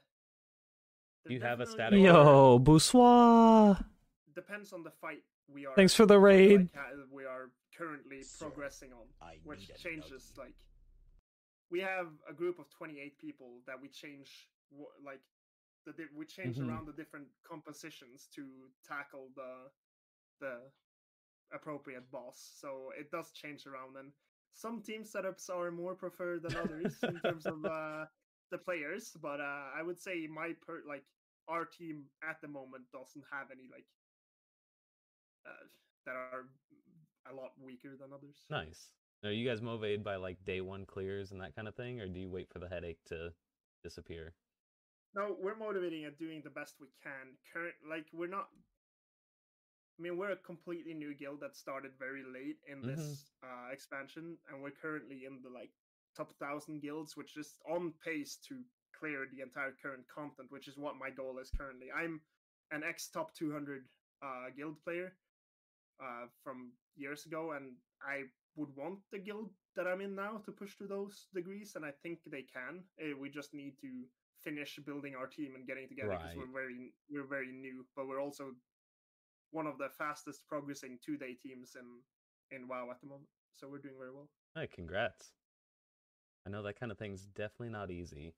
you have a static. Yo, bonsoir. Depends on the fight. We are Thanks for the raid. Like, we are currently Sir, progressing on, I which changes. Like, we have a group of twenty-eight people that we change, like, the we change mm-hmm. around the different compositions to tackle the the appropriate boss. So it does change around, and some team setups are more preferred than others in terms of uh, the players. But uh, I would say my per like our team at the moment doesn't have any like. Uh, that are a lot weaker than others. Nice. Are you guys motivated by like day one clears and that kind of thing, or do you wait for the headache to disappear? No, we're motivating at doing the best we can. Current, like we're not. I mean, we're a completely new guild that started very late in mm-hmm. this uh, expansion, and we're currently in the like top thousand guilds, which is on pace to clear the entire current content, which is what my goal is currently. I'm an ex top two hundred uh, guild player. Uh, from years ago, and I would want the guild that I'm in now to push to those degrees, and I think they can. We just need to finish building our team and getting together because right. we're very we're very new, but we're also one of the fastest progressing two-day teams in, in WoW at the moment, so we're doing very well. Hey, congrats. I know that kind of thing's definitely not easy.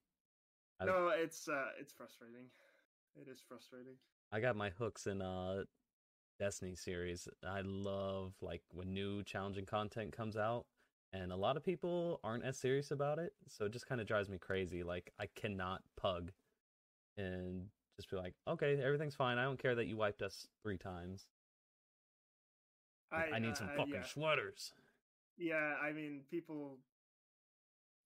I've... No, it's uh, it's frustrating. It is frustrating. I got my hooks in... uh. Destiny series. I love like when new challenging content comes out, and a lot of people aren't as serious about it, so it just kind of drives me crazy. Like I cannot pug and just be like, okay, everything's fine, I don't care that you wiped us three times. I, I need uh, some fucking yeah. sweaters. Yeah, I mean, people,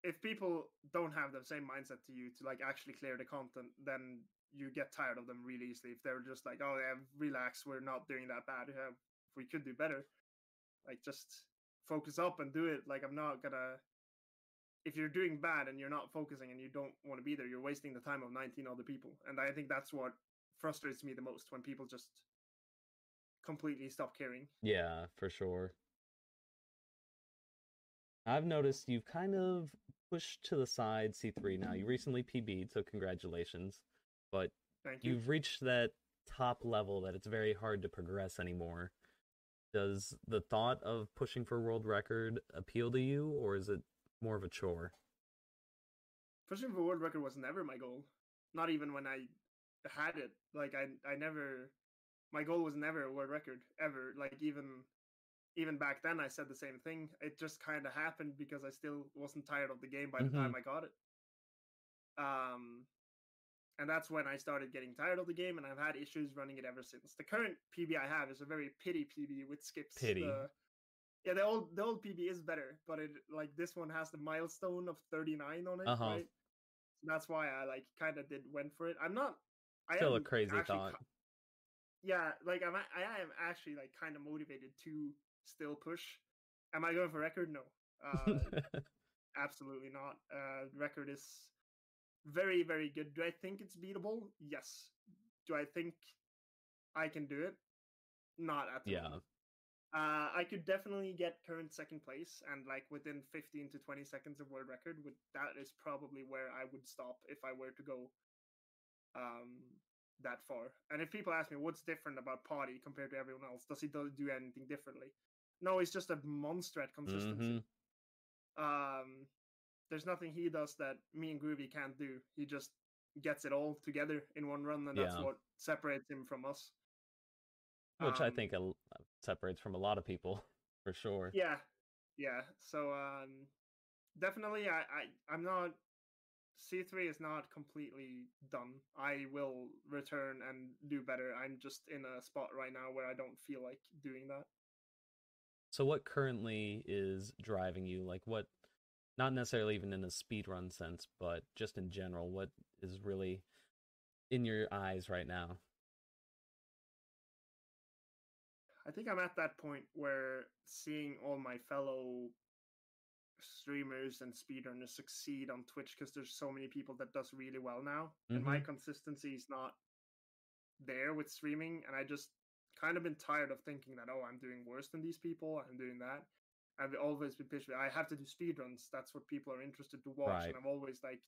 if people don't have the same mindset to you to like actually clear the content, then you get tired of them really easily. If they're just like, oh, yeah, relax, we're not doing that bad. Yeah, we could do better. Like, just focus up and do it. Like, I'm not gonna... if you're doing bad and you're not focusing and you don't want to be there, you're wasting the time of nineteen other people. And I think that's what frustrates me the most, when people just completely stop caring. Yeah, for sure. I've noticed you've kind of pushed to the side C three now. You recently P B'd, so congratulations. But Thank you. You've reached that top level that it's very hard to progress anymore. Does the thought of pushing for a world record appeal to you, or is it more of a chore? Pushing for a world record was never my goal. Not even when I had it. Like, I I never... My goal was never a world record, ever. Like, even... Even back then, I said the same thing. It just kind of happened because I still wasn't tired of the game by the mm-hmm. time I got it. Um, and that's when I started getting tired of the game, and I've had issues running it ever since. The current P B I have is a very pity P B with skips. Pity. Uh, yeah, the old the old P B is better, but it like this one has the milestone of thirty-nine on it. Uh-huh. Right? So that's why I like kind of did went for it. I'm not. I still a crazy thought. Ca- yeah, like I'm. I am actually like kind of motivated to. Still push. Am I going for record? No. Uh, absolutely not. Uh, record is very, very good. Do I think it's beatable? Yes. Do I think I can do it? Not at the moment. Uh, I could definitely get current second place, and like within fifteen to twenty seconds of world record, with that is probably where I would stop if I were to go um, that far. And if people ask me what's different about Potty compared to everyone else, does he do anything differently? No, he's just a monster at consistency. Mm-hmm. Um, there's nothing he does that me and Groovy can't do. He just gets it all together in one run, and yeah. that's what separates him from us. Which um, I think separates from a lot of people, for sure. Yeah, yeah. So um, definitely, I, I, I'm not... C three is not completely done. I will return and do better. I'm just in a spot right now where I don't feel like doing that. So what currently is driving you? Like what, not necessarily even in a speedrun sense, but just in general, what is really in your eyes right now? I think I'm at that point where seeing all my fellow streamers and speedrunners succeed on Twitch, because there's so many people that does really well now, mm-hmm. and my consistency is not there with streaming, and I just kind of been tired of thinking that, oh, I'm doing worse than these people, I'm doing that. I've always been pitched, I have to do speedruns, that's what people are interested to watch, right. and I've always like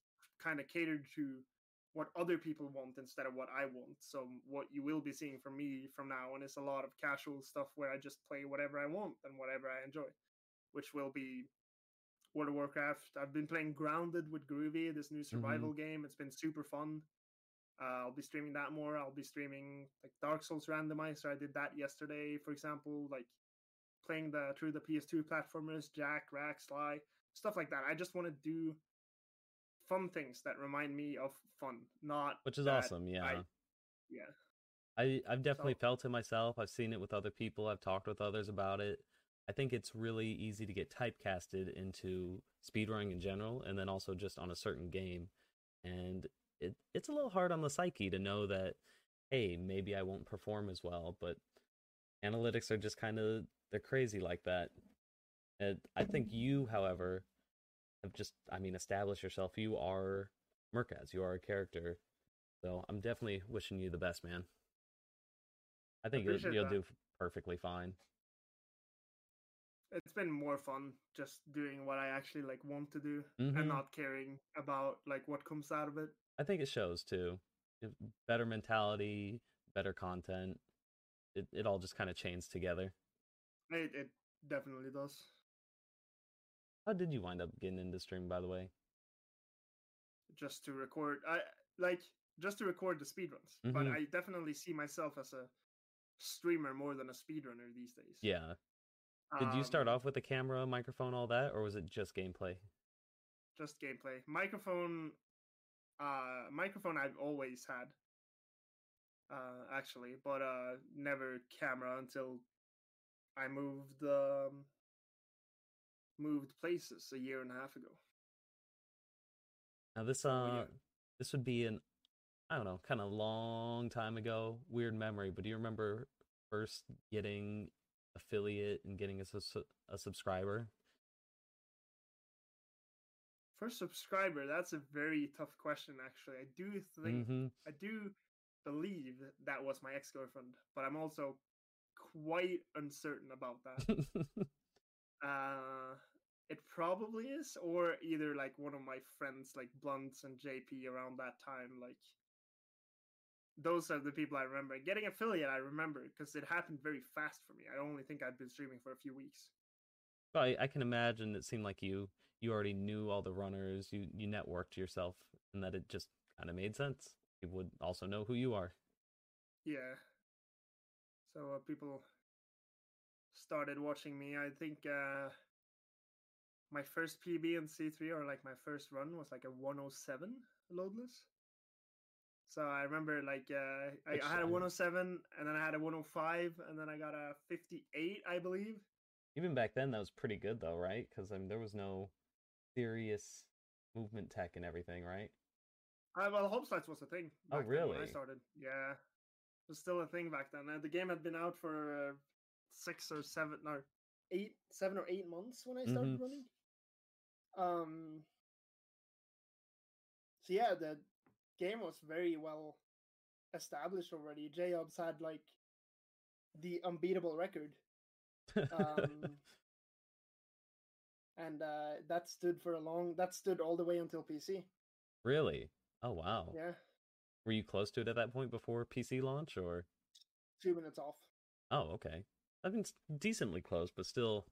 kind of catered to what other people want instead of what I want. So what you will be seeing from me from now on is a lot of casual stuff where I just play whatever I want and whatever I enjoy, which will be World of Warcraft. I've been playing Grounded with Groovy, this new survival mm-hmm. game. It's been super fun. Uh, I'll be streaming that more. I'll be streaming like Dark Souls Randomizer. I did that yesterday, for example, like playing the through the P S two platformers, Jack, Rack, Sly, stuff like that. I just want to do fun things that remind me of fun, not which is awesome. Yeah, I, yeah. I I've definitely so. felt it myself. I've seen it with other people. I've talked with others about it. I think it's really easy to get typecasted into speedrunning in general, and then also just on a certain game. And it, it's a little hard on the psyche to know that, hey, maybe I won't perform as well, but analytics are just kind of, they're crazy like that. And I think you, however, have just, I mean, established yourself. You are Murcaz, you are a character. So I'm definitely wishing you the best, man. I think I you'll, you'll do perfectly fine. It's been more fun just doing what I actually like want to do mm-hmm. and not caring about like what comes out of it. I think it shows too. Better mentality, better content. It it all just kind of chains together. It it definitely does. How did you wind up getting into stream, by the way? Just to record, I like just to record the speedruns. Mm-hmm. But I definitely see myself as a streamer more than a speedrunner these days. Yeah. Did you start off with a camera, microphone, all that, or was it just gameplay? Just gameplay. Microphone, uh, microphone I've always had, uh, actually, but uh, never camera until I moved um, moved places a year and a half ago. Now this uh, oh, yeah. this would be an, I don't know, kind of long time ago, weird memory, but do you remember first getting affiliate and getting a, a subscriber? For subscriber, that's a very tough question, actually. I do think, mm-hmm. I do believe that was my ex-girlfriend, but I'm also quite uncertain about that. uh, it probably is, or either like one of my friends, like Blunts and J P around that time. Like, those are the people I remember. Getting affiliate, I remember, because it happened very fast for me. I only think I'd been streaming for a few weeks. Well, I, I can imagine it seemed like you you already knew all the runners, you, you networked yourself, and that it just kind of made sense. You would also know who you are. Yeah. So uh, people started watching me. I think uh, my first P B in C three, or like my first run, was like a one oh seven loadless. So I remember like uh, I, I had a one oh seven, and then I had a one oh five, and then I got a fifty-eight, I believe. Even back then, that was pretty good, though, right? Because I mean, there was no serious movement tech and everything, right? Uh, well, home slides was a thing. Oh, really? When I started, yeah, it was still a thing back then. Uh, the game had been out for uh, six or seven, no, eight, seven or eight months when I started mm-hmm. running. Um. So yeah, the game was very well established already. J-Hobbs had like the unbeatable record. um, and uh, that stood for a long. That stood all the way until P C. Really? Oh wow. Yeah. Were you close to it at that point before P C launch, or? Two minutes off. Oh, okay. I mean, it's decently close, but still,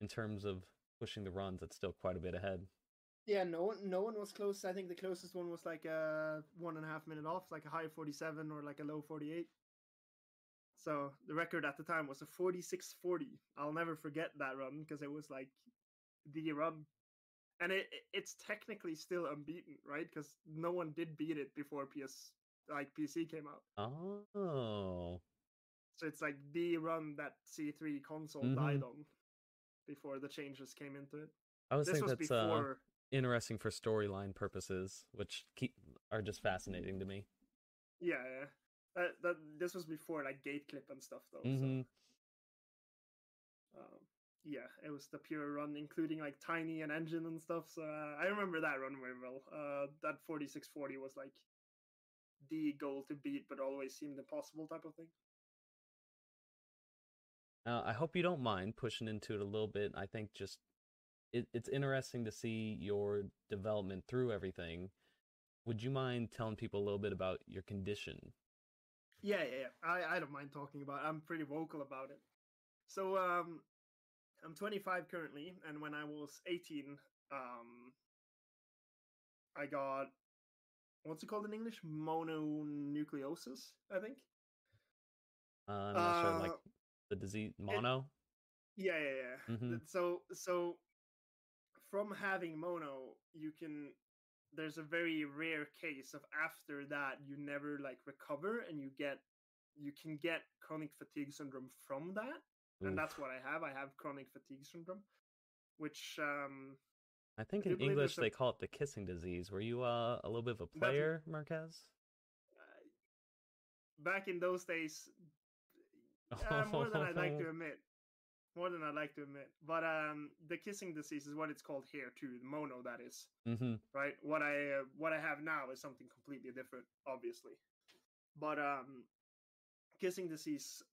in terms of pushing the runs, it's still quite a bit ahead. Yeah. No one. No one was close. I think the closest one was like a one and a half minute off, like a high forty-seven or like a low forty-eight. So the record at the time was a forty-six forty. I'll never forget that run because it was like the run. And it it's technically still unbeaten, right? Because no one did beat it before P S like P C came out. Oh. So it's like the run that C three console mm-hmm. died on before the changes came into it. I was this thinking was that's before... uh, interesting for storyline purposes, which keep are just fascinating to me. Yeah, yeah. That, that this was before like Gateclip and stuff though. Mm-hmm. So. Um, yeah, it was the pure run, including like Tiny and Engine and stuff. So uh, I remember that run very well. Uh, that forty-six forty was like the goal to beat, but always seemed impossible type of thing. Uh, I hope you don't mind pushing into it a little bit. I think just it, it's interesting to see your development through everything. Would you mind telling people a little bit about your condition? Yeah, yeah, yeah. I, I don't mind talking about it. I'm pretty vocal about it. So um, I'm twenty-five currently, and when I was eighteen, um, I got, what's it called in English? Mononucleosis, I think. Uh, I'm not uh, sure, like the disease, mono? It, yeah, yeah, yeah. Mm-hmm. So, so from having mono, you can... There's a very rare case of after that you never like recover, and you get you can get chronic fatigue syndrome from that. Oof. And that's what I have. I have chronic fatigue syndrome, which um I think I in English they a... call it the kissing disease. Were you uh, a little bit of a player, that's... Murcaz? Uh, back in those days, uh, more than I'd like to admit. More than I'd like to admit. But um, the kissing disease is what it's called here, too. The mono, that is. Mm-hmm. Right? What I uh, what I have now is something completely different, obviously. But um, kissing disease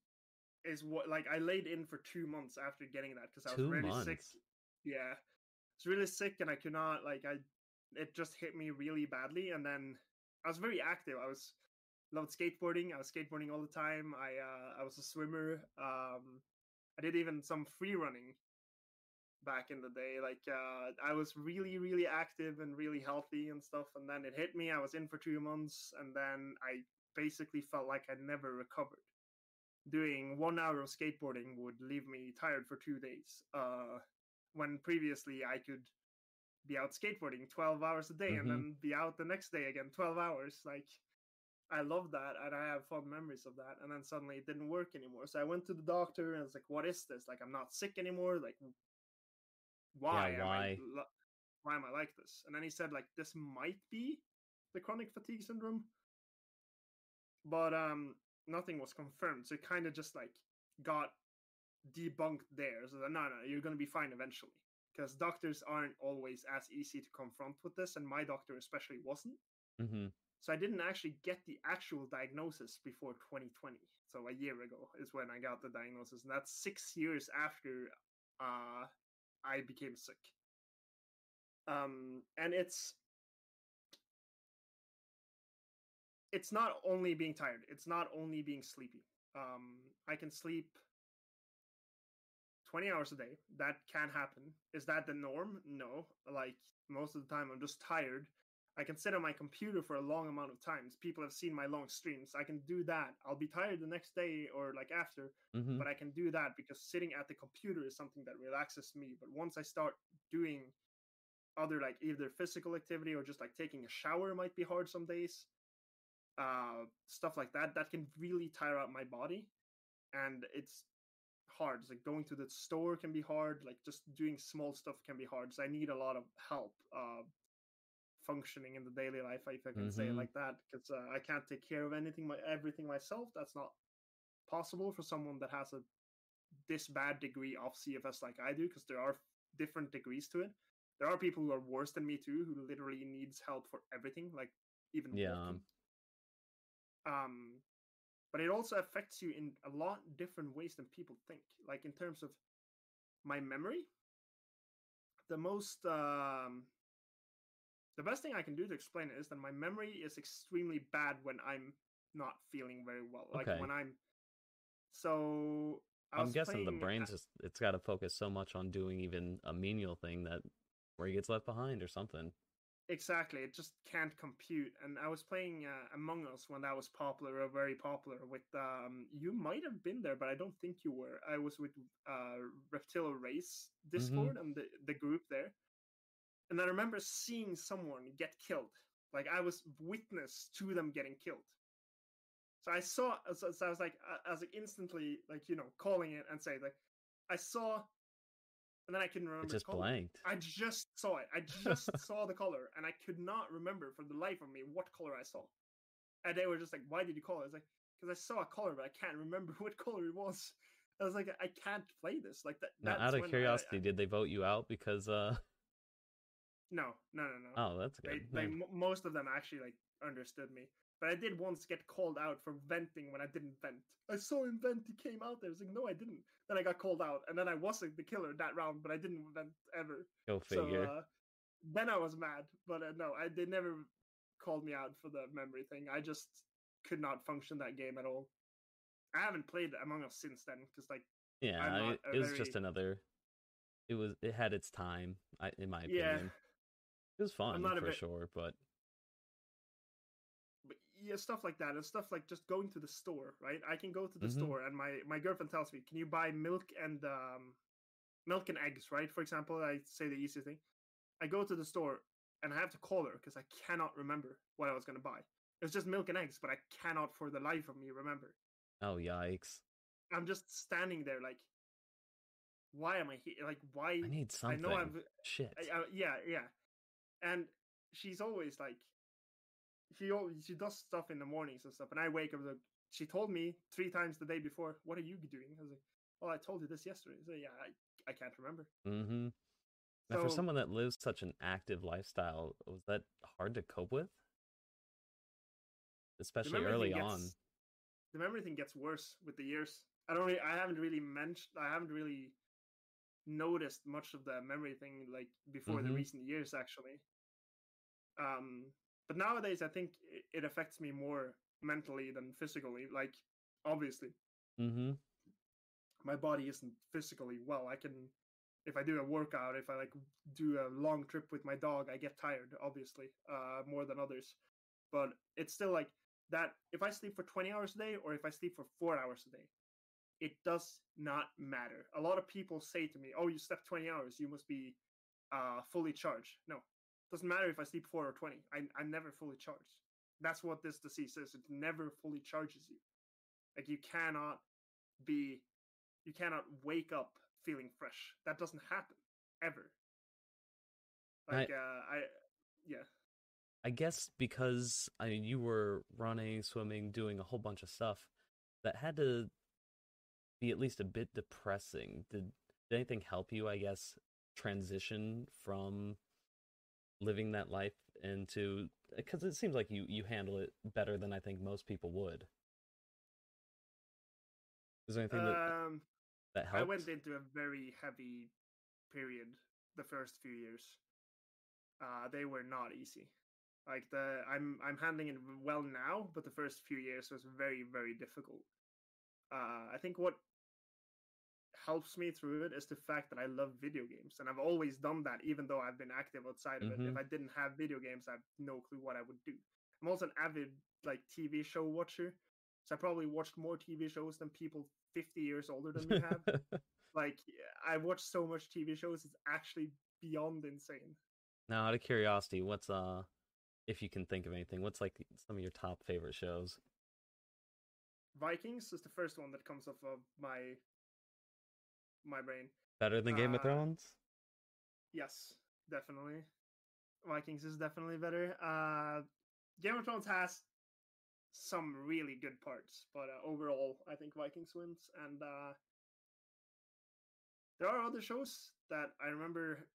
is what... Like, I laid in for two months after getting that because I was two really months. sick. Yeah. I was really sick, and I could not... Like, I it just hit me really badly. And then I was very active. I was loved skateboarding. I was skateboarding all the time. I, uh, I was a swimmer. Um... I did even some free running back in the day. Like, uh, I was really, really active and really healthy and stuff. And then it hit me. I was in for two months. And then I basically felt like I never recovered. Doing one hour of skateboarding would leave me tired for two days. Uh, when previously I could be out skateboarding twelve hours a day mm-hmm. and then be out the next day again, twelve hours. Like, I love that, and I have fond memories of that. And then suddenly it didn't work anymore. So I went to the doctor, and I was like, what is this? Like, I'm not sick anymore. Like, why, yeah, why? Am, I, why am I like this? And then he said, like, this might be the chronic fatigue syndrome. But um, nothing was confirmed. So it kind of just, like, got debunked there. So, no, no, you're going to be fine eventually. because doctors aren't always as easy to confront with this, and my doctor especially wasn't. Mm-hmm. So I didn't actually get the actual diagnosis before twenty twenty. So a year ago is when I got the diagnosis, and that's six years after uh, I became sick. Um, and it's it's not only being tired. It's not only being sleepy. Um, I can sleep twenty hours a day. That can happen. Is that the norm? No. Like, most of the time, I'm just tired. I can sit on my computer for a long amount of times. People have seen my long streams. I can do that. I'll be tired the next day or like after, mm-hmm. but I can do that because sitting at the computer is something that relaxes me. But once I start doing other, like either physical activity or just like taking a shower might be hard some days, uh, stuff like that, that can really tire out my body. And it's hard. It's like going to the store can be hard. Like just doing small stuff can be hard. So I need a lot of help, uh, functioning in the daily life, if I can mm-hmm. say it like that, because uh, I can't take care of anything, my everything myself. That's not possible for someone that has a this bad degree of C F S like I do, because there are different degrees to it. There are people who are worse than me too, who literally needs help for everything, like even yeah. walking. Um, but it also affects you in a lot different ways than people think. Like in terms of my memory, the most um. The best thing I can do to explain it is that my memory is extremely bad when I'm not feeling very well. Like okay. when I'm so I I'm was guessing the brain's at... just it's gotta focus so much on doing even a menial thing that where he gets left behind or something. Exactly. It just can't compute. And I was playing uh, Among Us when that was popular or very popular with um you might have been there, but I don't think you were. I was with uh Reptilo Race Discord mm-hmm. and the, the group there. And I remember seeing someone get killed. Like, I was witness to them getting killed. So I saw, so, so I was like, I was like instantly, like, you know, calling it and saying, like, I saw, and then I couldn't remember. It just blanked. I just saw it. I just saw the color, and I could not remember for the life of me what color I saw. And they were just like, why did you call it? I was like, because I saw a color, but I can't remember what color it was. I was like, I can't play this. Like, that. Now, out of curiosity, I, I, did they vote you out because, uh, No, no, no, no. Oh, that's good. They, they, yeah. m- most of them actually like understood me, but I did once get called out for venting when I didn't vent. I saw him vent. He came out there. I was like, no, I didn't. Then I got called out, and then I wasn't the killer that round, but I didn't vent ever. Go figure. So, uh, then I was mad, but uh, no, I they never called me out for the memory thing. I just could not function that game at all. I haven't played Among Us since then because, like, yeah, I'm not it, it was very... just another. It was. It had its time, I, in my opinion. Yeah. It was fun for bit... sure, but... but yeah, stuff like that. And stuff like just going to the store, right? I can go to the mm-hmm. store, and my, my girlfriend tells me, can you buy milk and um, milk and eggs, right? For example, I say the easiest thing. I go to the store, and I have to call her, because I cannot remember what I was going to buy. It's just milk and eggs, but I cannot for the life of me remember. Oh, yikes. I'm just standing there, like, why am I here? Like, why... I need something. I know I've... Shit. I, I, yeah, yeah. And she's always like, she always, she does stuff in the mornings and stuff. And I wake up, like, she told me three times the day before, what are you doing? I was like, well, I told you this yesterday. So yeah, I, I can't remember. Mm-hmm. Now, so, for someone that lives such an active lifestyle, was that hard to cope with? Especially early on. Gets, the memory thing gets worse with the years. I don't really, I haven't really mentioned, I haven't really noticed much of the memory thing like before mm-hmm. the recent years actually. Um, but nowadays I think it affects me more mentally than physically. Like, obviously, mm-hmm. my body isn't physically well. I can, if I do a workout, if I like do a long trip with my dog, I get tired, obviously, uh, more than others. But it's still like that. If I sleep for twenty hours a day or if I sleep for four hours a day, it does not matter. A lot of people say to me, oh, you slept twenty hours, you must be uh, fully charged. No, it doesn't matter if I sleep four or twenty. I, I'm never fully charged. That's what this disease is. It never fully charges you. Like, you cannot be, you cannot wake up feeling fresh. That doesn't happen, ever. Like, I, uh, I yeah. I guess because I mean, you were running, swimming, doing a whole bunch of stuff that had to be at least a bit depressing. Did, did anything help you, I guess, transition from living that life into, because it seems like you you handle it better than I think most people would. Is there anything that, um, that helped? I went into a very heavy period the first few years. Uh, they were not easy. Like the I'm I'm handling it well now, but the first few years was very, very difficult. Uh, I think what helps me through it is the fact that I love video games, and I've always done that, even though I've been active outside of mm-hmm. it. If I didn't have video games, I have no clue what I would do. I'm also an avid like T V show watcher, so I probably watched more T V shows than people fifty years older than me have. Like, I watch so much T V shows, it's actually beyond insane. Now, out of curiosity, what's uh, if you can think of anything, what's like some of your top favorite shows? Vikings is the first one that comes off of my my brain. Better than Game uh, of Thrones? Yes, definitely. Vikings is definitely better. Uh, Game of Thrones has some really good parts, but uh, overall, I think Vikings wins. And uh, there are other shows that I remember.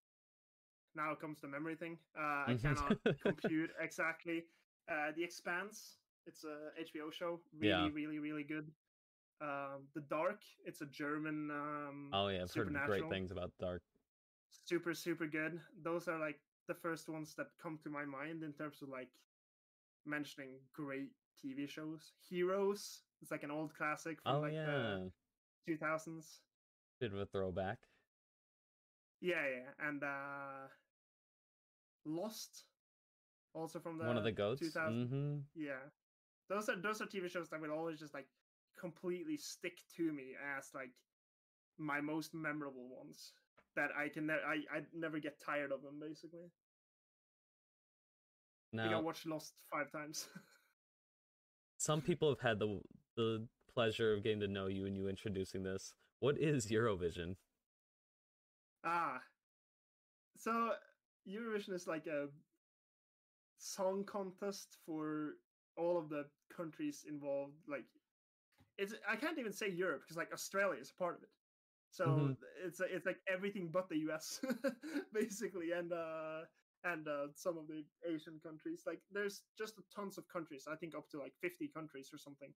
Now comes the memory thing. Uh, I cannot compute exactly. Uh, The Expanse. It's a H B O show. Really, yeah. really, really good. Uh, The Dark. It's a German. Um, oh yeah, I've heard great things about Dark. Super, super good. Those are like the first ones that come to my mind in terms of like mentioning great T V shows. Heroes. It's like an old classic from oh, like yeah. the two thousands. Bit of a throwback. Yeah, yeah, and uh, Lost. Also from the one of the goats. two thousand Mm-hmm. Yeah. Those are those are T V shows that will always just like completely stick to me as like my most memorable ones that I can ne- I I never get tired of them, basically. Now, I think I watched Lost five times. Some people have had the the pleasure of getting to know you and you introducing this. What is Eurovision? Ah, so Eurovision is like a song contest for all of the countries involved. Like, it's I can't even say Europe because like Australia is a part of it. So mm-hmm. it's it's like everything but the U S basically, and uh, and uh, some of the Asian countries. Like, there's just tons of countries. I think up to like fifty countries or something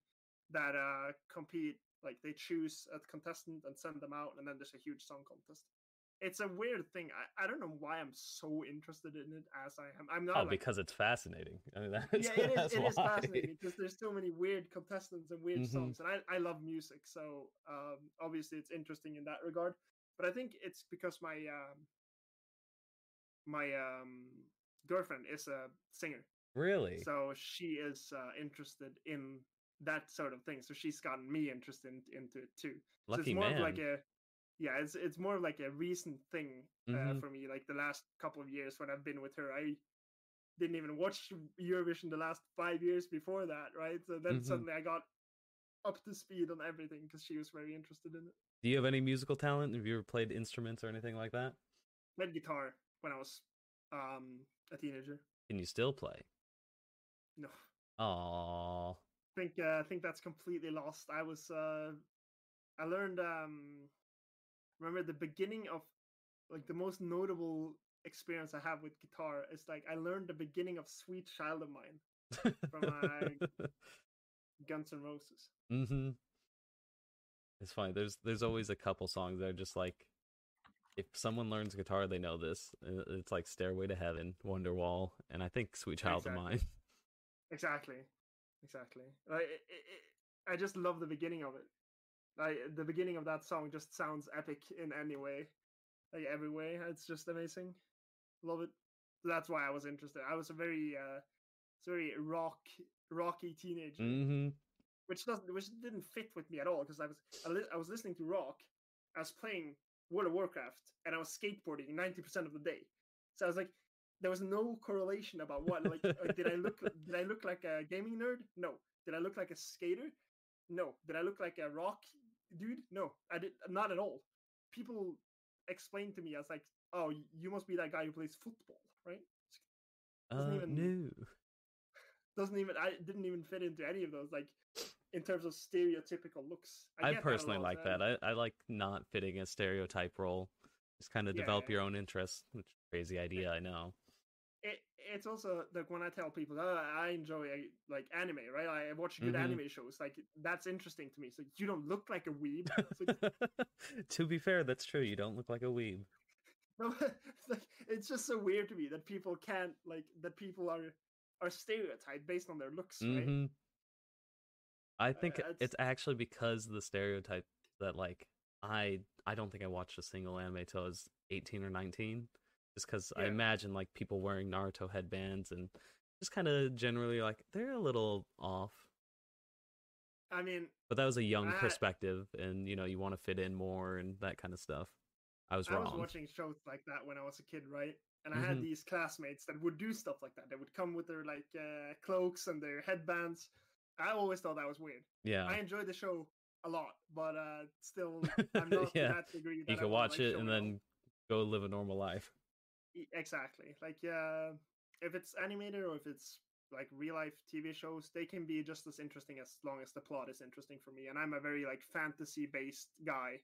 that uh, compete. Like, they choose a contestant and send them out, and then there's a huge song contest. It's a weird thing. I, I don't know why I'm so interested in it as I am. I'm not. Oh, like, because it's fascinating. I mean, that's, yeah, it, that's is, it is fascinating because there's so many weird contestants and weird mm-hmm. songs, and I, I love music, so um, obviously it's interesting in that regard. But I think it's because my um, my um, girlfriend is a singer. Really? So she is uh, interested in that sort of thing. So she's gotten me interested in, into it too. Lucky so it's more man. Of like a Yeah, it's it's more like a recent thing uh, mm-hmm. for me. Like, the last couple of years when I've been with her, I didn't even watch Eurovision the last five years before that, right? So then mm-hmm. suddenly I got up to speed on everything because she was very interested in it. Do you have any musical talent? Have you ever played instruments or anything like that? I played guitar when I was um, a teenager. Can you still play? No. Aww. I think, uh, I think that's completely lost. I was... Uh, I learned... Um, Remember the beginning of, like, the most notable experience I have with guitar is like I learned the beginning of "Sweet Child of Mine" from uh, Guns N' Roses. Mm-hmm. It's funny. There's there's always a couple songs that are just like, if someone learns guitar, they know this. It's like "Stairway to Heaven," "Wonderwall," and I think "Sweet Child exactly. of Mine." Exactly, exactly. Like, it, it, I just love the beginning of it. Like, the beginning of that song just sounds epic in any way, like every way. It's just amazing. Love it. That's why I was interested. I was a very, uh, very rock, rocky teenager, mm-hmm. which doesn't, which didn't fit with me at all because I was, I, li- I was listening to rock, I was playing World of Warcraft, and I was skateboarding ninety percent of the day. So I was like, there was no correlation about what. Like, did I look, did I look like a gaming nerd? No. Did I look like a skater? No. Did I look like a rock dude? No, I did not at all. People explained to me as like, "Oh, you must be that guy who plays football, right?" Doesn't uh, even no. Doesn't even. I didn't even fit into any of those. Like, in terms of stereotypical looks, I, I personally that like that. I, I like not fitting a stereotype role. Just kind of yeah, develop yeah. your own interests, which is a crazy idea, it, I know. It It's also, like, when I tell people, oh, I enjoy, like, anime, right? I watch good mm-hmm. anime shows. Like, that's interesting to me. So you don't look like a weeb. Like... To be fair, that's true. You don't look like a weeb. No, it's, like, it's just so weird to me that people can't, like, that people are, are stereotyped based on their looks, mm-hmm. right? I think uh, it's actually because the stereotype that, like, I I don't think I watched a single anime till I was eighteen or nineteen, just because yeah. I imagine, like, people wearing Naruto headbands and just kind of generally, like, they're a little off. I mean... But that was a young I, perspective, and, you know, you want to fit in more and that kind of stuff. I was I wrong. I was watching shows like that when I was a kid, right? And I mm-hmm. had these classmates that would do stuff like that. They would come with their, like, uh, cloaks and their headbands. I always thought that was weird. Yeah. I enjoyed the show a lot, but uh, still, I'm not yeah. to that degree. That you can I'm watch like it and then off. Go live a normal life. Exactly. Like, uh, if it's animated or if it's like real life T V shows, they can be just as interesting as long as the plot is interesting for me. And I'm a very like fantasy based guy.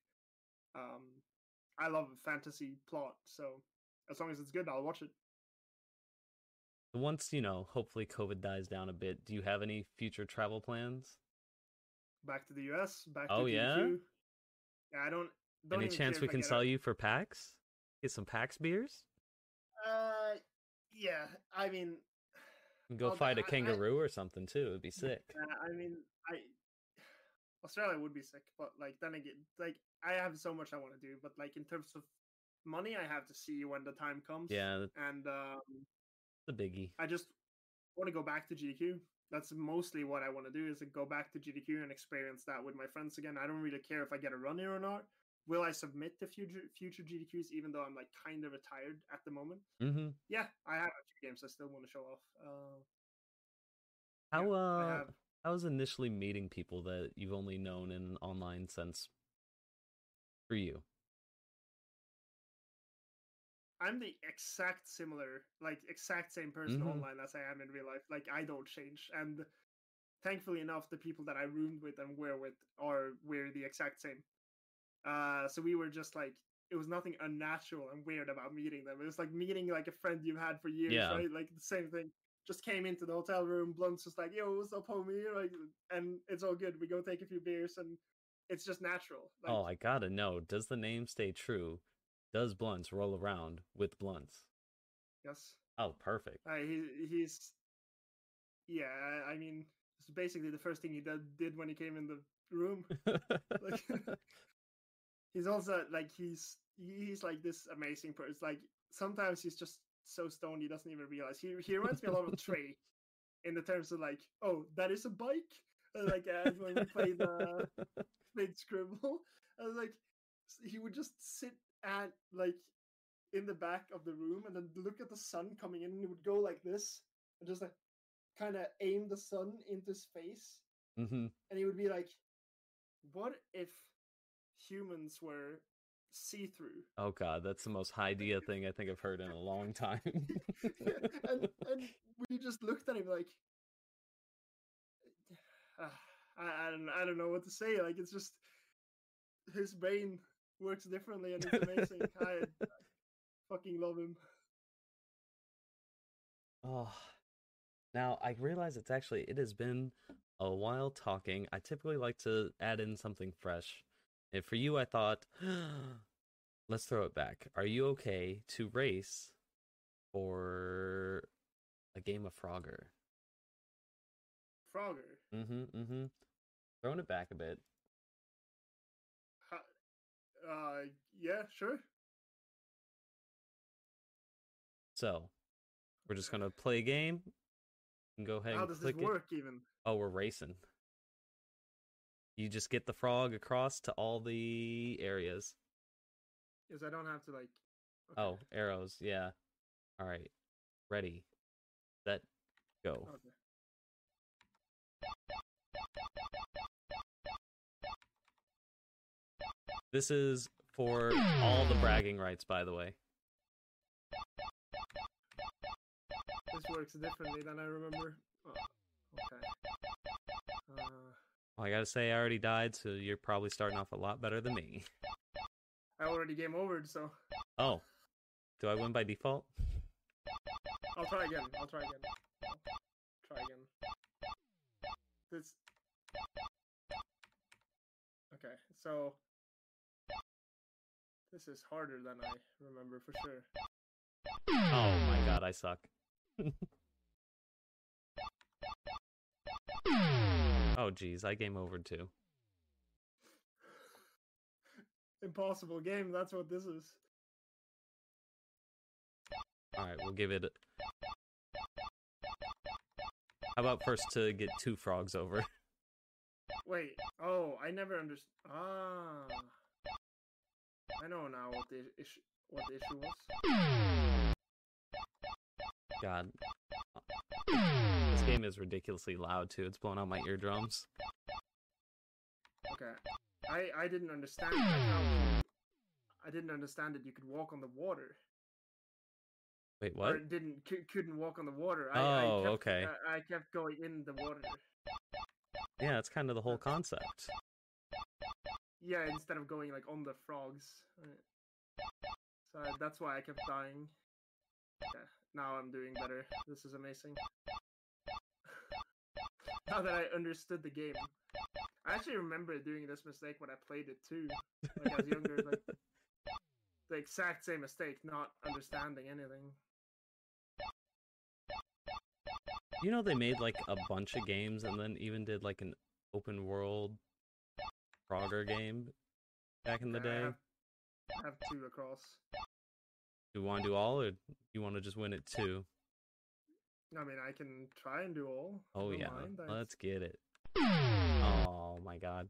Um, I love fantasy plot, so as long as it's good, I'll watch it. Once, you know, hopefully COVID dies down a bit, do you have any future travel plans? Back to the U S, back oh, to the G D Q. Yeah, I don't, don't any chance we can sell it. You for packs? Get some packs beers? Uh, yeah, I mean... Go I'll, fight I, a kangaroo I, or something, too. It'd be sick. Uh, I mean, I Australia would be sick, but, like, then again, like, I have so much I want to do, but, like, in terms of money, I have to see when the time comes. Yeah. And, um... the biggie. I just want to go back to G D Q. That's mostly what I want to do, is to go back to G D Q and experience that with my friends again. I don't really care if I get a run here or not. Will I submit to future future G D Qs, even though I'm like kind of retired at the moment? Mm-hmm. Yeah, I have a few games I still want to show off. Uh, how yeah, uh, have... how was initially meeting people that you've only known in an online sense for you? I'm the exact similar, like, exact same person mm-hmm. online as I am in real life. Like, I don't change. And thankfully enough, the people that I roomed with and were with are we're the exact same. Uh, so we were just, like, it was nothing unnatural and weird about meeting them. It was like meeting, like, a friend you've had for years, yeah. right? Like, the same thing. Just came into the hotel room, Blunts was like, yo, what's up, homie? Like, and it's all good. We go take a few beers, and it's just natural. Like, oh, I gotta know. Does the name stay true? Does Blunts roll around with Blunts? Yes. Oh, perfect. Uh, he, he's, yeah, I mean, it's basically the first thing he did, did when he came in the room. Like, he's also, like, he's, he's like this amazing person. Like, sometimes he's just so stoned he doesn't even realize. He, he reminds me a lot of Trey in the terms of, like, oh, that is a bike? Like, uh, when we played, uh, played Scribble. I was like, he would just sit and like in the back of the room and then look at the sun coming in, and it would go like this and just like kind of aim the sun into his face. Mm-hmm. And he would be like, what if humans were see-through? Oh god, that's the most idea thing I think I've heard in a long time. Yeah, and, and we just looked at him like, ah, I, I, don't, I don't know what to say. Like, it's just his brain works differently, and it's amazing. I, I fucking love him. Oh, now I realize it's actually, it has been a while talking. I typically like to add in something fresh. And for you, I thought, let's throw it back. Are you okay to race for a game of Frogger? Frogger? Mm-hmm, mm-hmm. Throwing it back a bit. Uh, yeah, sure. So, we're just gonna play a game and go ahead and click it. How does this work, even? Oh, we're racing. You just get the frog across to all the areas. Because I don't have to, like... Okay. Oh, arrows, yeah. Alright, ready, set, go. Okay. This is for all the bragging rights, by the way. This works differently than I remember. Oh, okay. Uh... Well, I gotta say, I already died, so you're probably starting off a lot better than me. I already game overed, so. Oh. Do I win by default? I'll try again. I'll try again. I'll try again. This. Okay, so. This is harder than I remember for sure. Oh my god, I suck. Oh geez, I game over too. Impossible game, that's what this is. Alright, we'll give it a... How about first to get two frogs over? Wait, oh, I never understood. Ah. I know now what the issue, what the issue was. God. This game is ridiculously loud, too. It's blowing out my eardrums. Okay. I, I didn't understand it. I, I didn't understand it. You could walk on the water. Wait, what? Or didn't, c couldn't walk on the water. I, oh, I kept, okay. I, I kept going in the water. Yeah, that's kind of the whole concept. Yeah, instead of going, like, on the frogs. So that's why I kept dying. Okay, now I'm doing better. This is amazing. Now that I understood the game. I actually remember doing this mistake when I played it, too. Like, I was younger. Like, the exact same mistake, not understanding anything. You know, they made, like, a bunch of games and then even did, like, an open world... Frogger game back in the day. I have, I have two across. Do you want to do all, or do you want to just win it two? I mean, I can try and do all. Oh yeah, mind. Let's get it. Oh my god.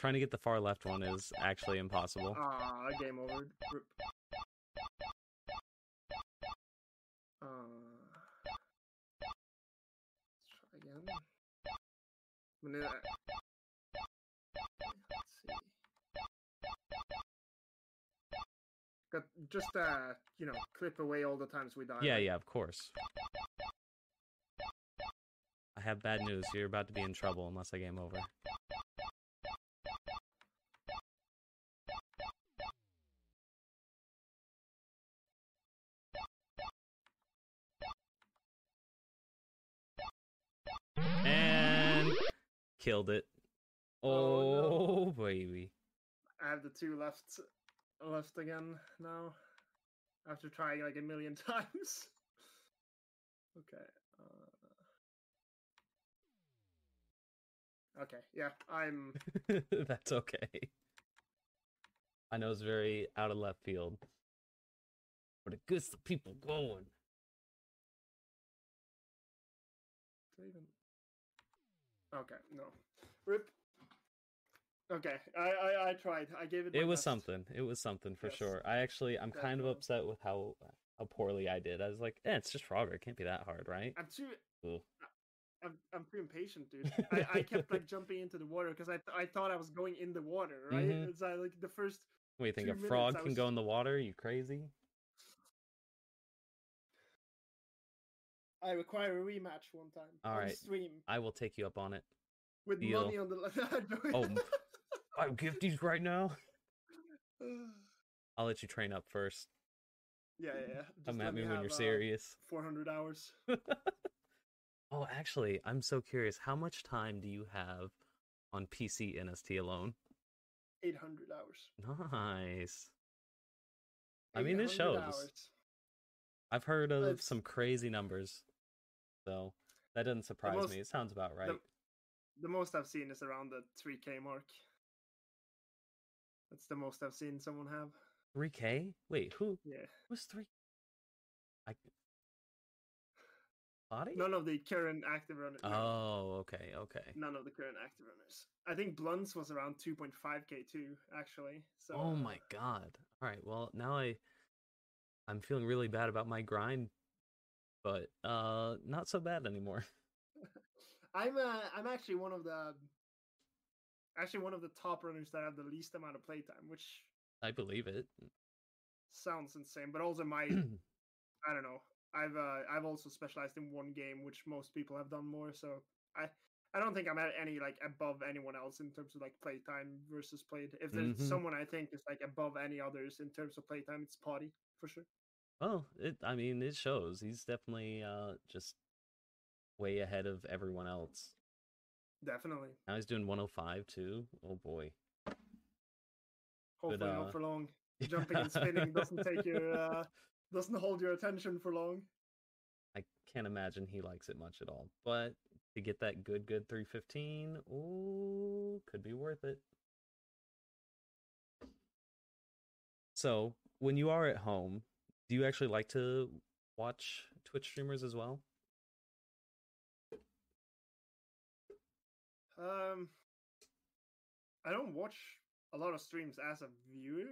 Trying to get the far left one is actually impossible. Ah, uh, game over. Uh, let's try again. I'm gonna... But just, uh, you know, clip away all the times we die. Yeah, yeah, of course. I have bad news. You're about to be in trouble unless I game over. And... killed it. Oh, oh no. Baby. I have the two left... left again now after trying like a million times. Okay. Uh... Okay. Yeah, I'm. That's okay. I know it's very out of left field, but it gets the people going. Okay. No. Rip. Okay, I, I I tried. I gave it. It was best. something. It was something for yes. sure. I actually, I'm Definitely. kind of upset with how how poorly I did. I was like, eh, it's just Frogger. It can't be that hard, right? I'm too. Ooh. I'm I'm too impatient, dude. I, I kept like jumping into the water because I I thought I was going in the water, right? Mm-hmm. It's like, like the first. What do you think? A frog minutes, can was... go in the water? Are you crazy? I require a rematch one time. All on right, stream. I will take you up on it. With Deal. money on the. Oh. I give these right now. I'll let you train up first. Yeah, yeah, yeah. Come at me, me when you're uh, serious. four hundred hours. Oh, actually, I'm so curious. How much time do you have on P C N S T alone? eight hundred hours. Nice. I mean, it shows. Hours. I've heard of it's... some crazy numbers. So that doesn't surprise most... me. It sounds about right. The... The most I've seen is around the three K mark. That's the most I've seen someone have. three K? Wait, who? Yeah. Who's three? I. Potty? None of the current active runners. Oh, okay, okay. None of the current active runners. I think Blunts was around two point five K too, actually. So. Oh my god! All right, well now I, I'm feeling really bad about my grind, but uh, not so bad anymore. I'm uh, I'm actually one of the actually one of the top runners that have the least amount of playtime, which I believe it sounds insane. But also my I don't know. I've uh, I've also specialized in one game, which most people have done more. So I I don't think I'm at any like above anyone else in terms of like playtime versus played. If there's mm-hmm. someone I think is like above any others in terms of playtime, it's Potty for sure. Well, it, I mean, it shows. He's definitely uh, just way ahead of everyone else. Definitely. Now he's doing one oh five too. Oh boy. Hopefully but, uh... not for long. Jumping and spinning doesn't take your uh, doesn't hold your attention for long. I can't imagine he likes it much at all. But to get that good, good three fifteen, ooh, could be worth it. So, when you are at home, do you actually like to watch Twitch streamers as well? Um, I don't watch a lot of streams as a viewer,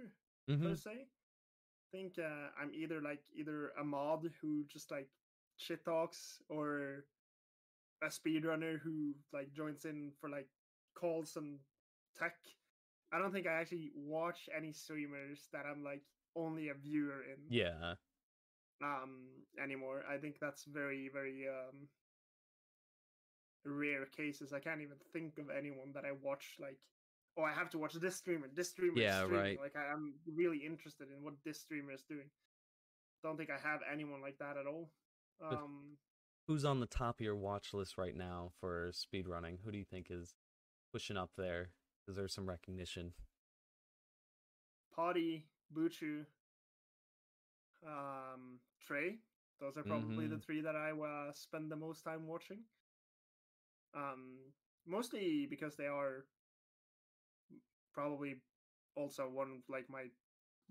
mm-hmm. per se. I think uh, I'm either like either a mod who just like shit talks, or a speedrunner who like joins in for like calls and tech. I don't think I actually watch any streamers that I'm like only a viewer in. Yeah. Um. Anymore, I think that's very, very um. rare cases. I can't even think of anyone that I watch like, oh, I have to watch this streamer, this streamer, yeah, streamer. Right. Like I, I'm really interested in what this streamer is doing. Don't think I have anyone like that at all. Um, who's on the top of your watch list right now for speedrunning? Who do you think is pushing up there? Is there some recognition? Potty, Buchu, um, Trey. Those are probably mm-hmm. the three that I uh, spend the most time watching. Um, mostly because they are probably also one of like my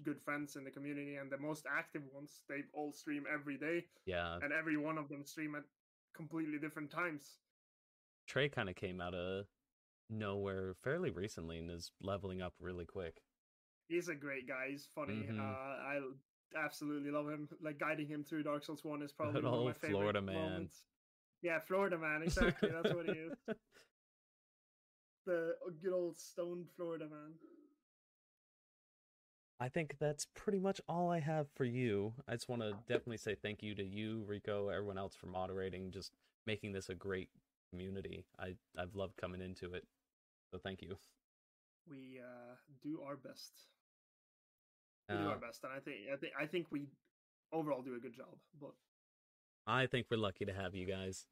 good friends in the community and the most active ones. They all stream every day. Yeah. And every one of them stream at completely different times. Trey kind of came out of nowhere fairly recently and is leveling up really quick. He's a great guy. He's funny. Mm-hmm. Uh, I absolutely love him. Like guiding him through Dark Souls one is probably that one of my favorite Florida man. Moments. Yeah, Florida man, exactly. That's what he is. The good old stoned Florida man. I think that's pretty much all I have for you. I just want to definitely say thank you to you, Rico, everyone else for moderating, just making this a great community. I, I've loved coming into it. So thank you. We uh, do our best. We uh, do our best, and I think I think I think we overall do a good job, but I think we're lucky to have you guys.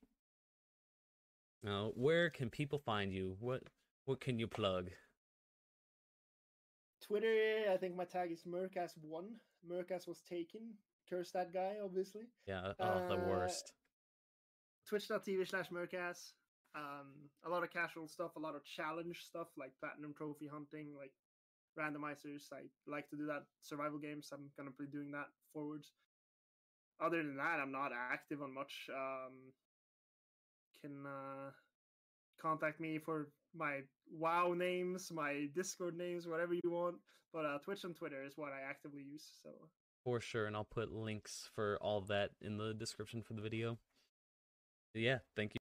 Now, where can people find you? What what can you plug? Twitter, I think my tag is Murcaz One. Murcaz was taken. Curse that guy, obviously. Yeah, oh, uh, the worst. Twitch.tv slash Murcaz. Um, a lot of casual stuff, a lot of challenge stuff, like platinum trophy hunting, like randomizers. I like to do that. Survival games, I'm going to be doing that forwards. Other than that, I'm not active on much. Um, can uh, contact me for my WoW names, my Discord names, whatever you want. But uh, Twitch and Twitter is what I actively use. So for sure, and I'll put links for all of that in the description for the video. Yeah, thank you.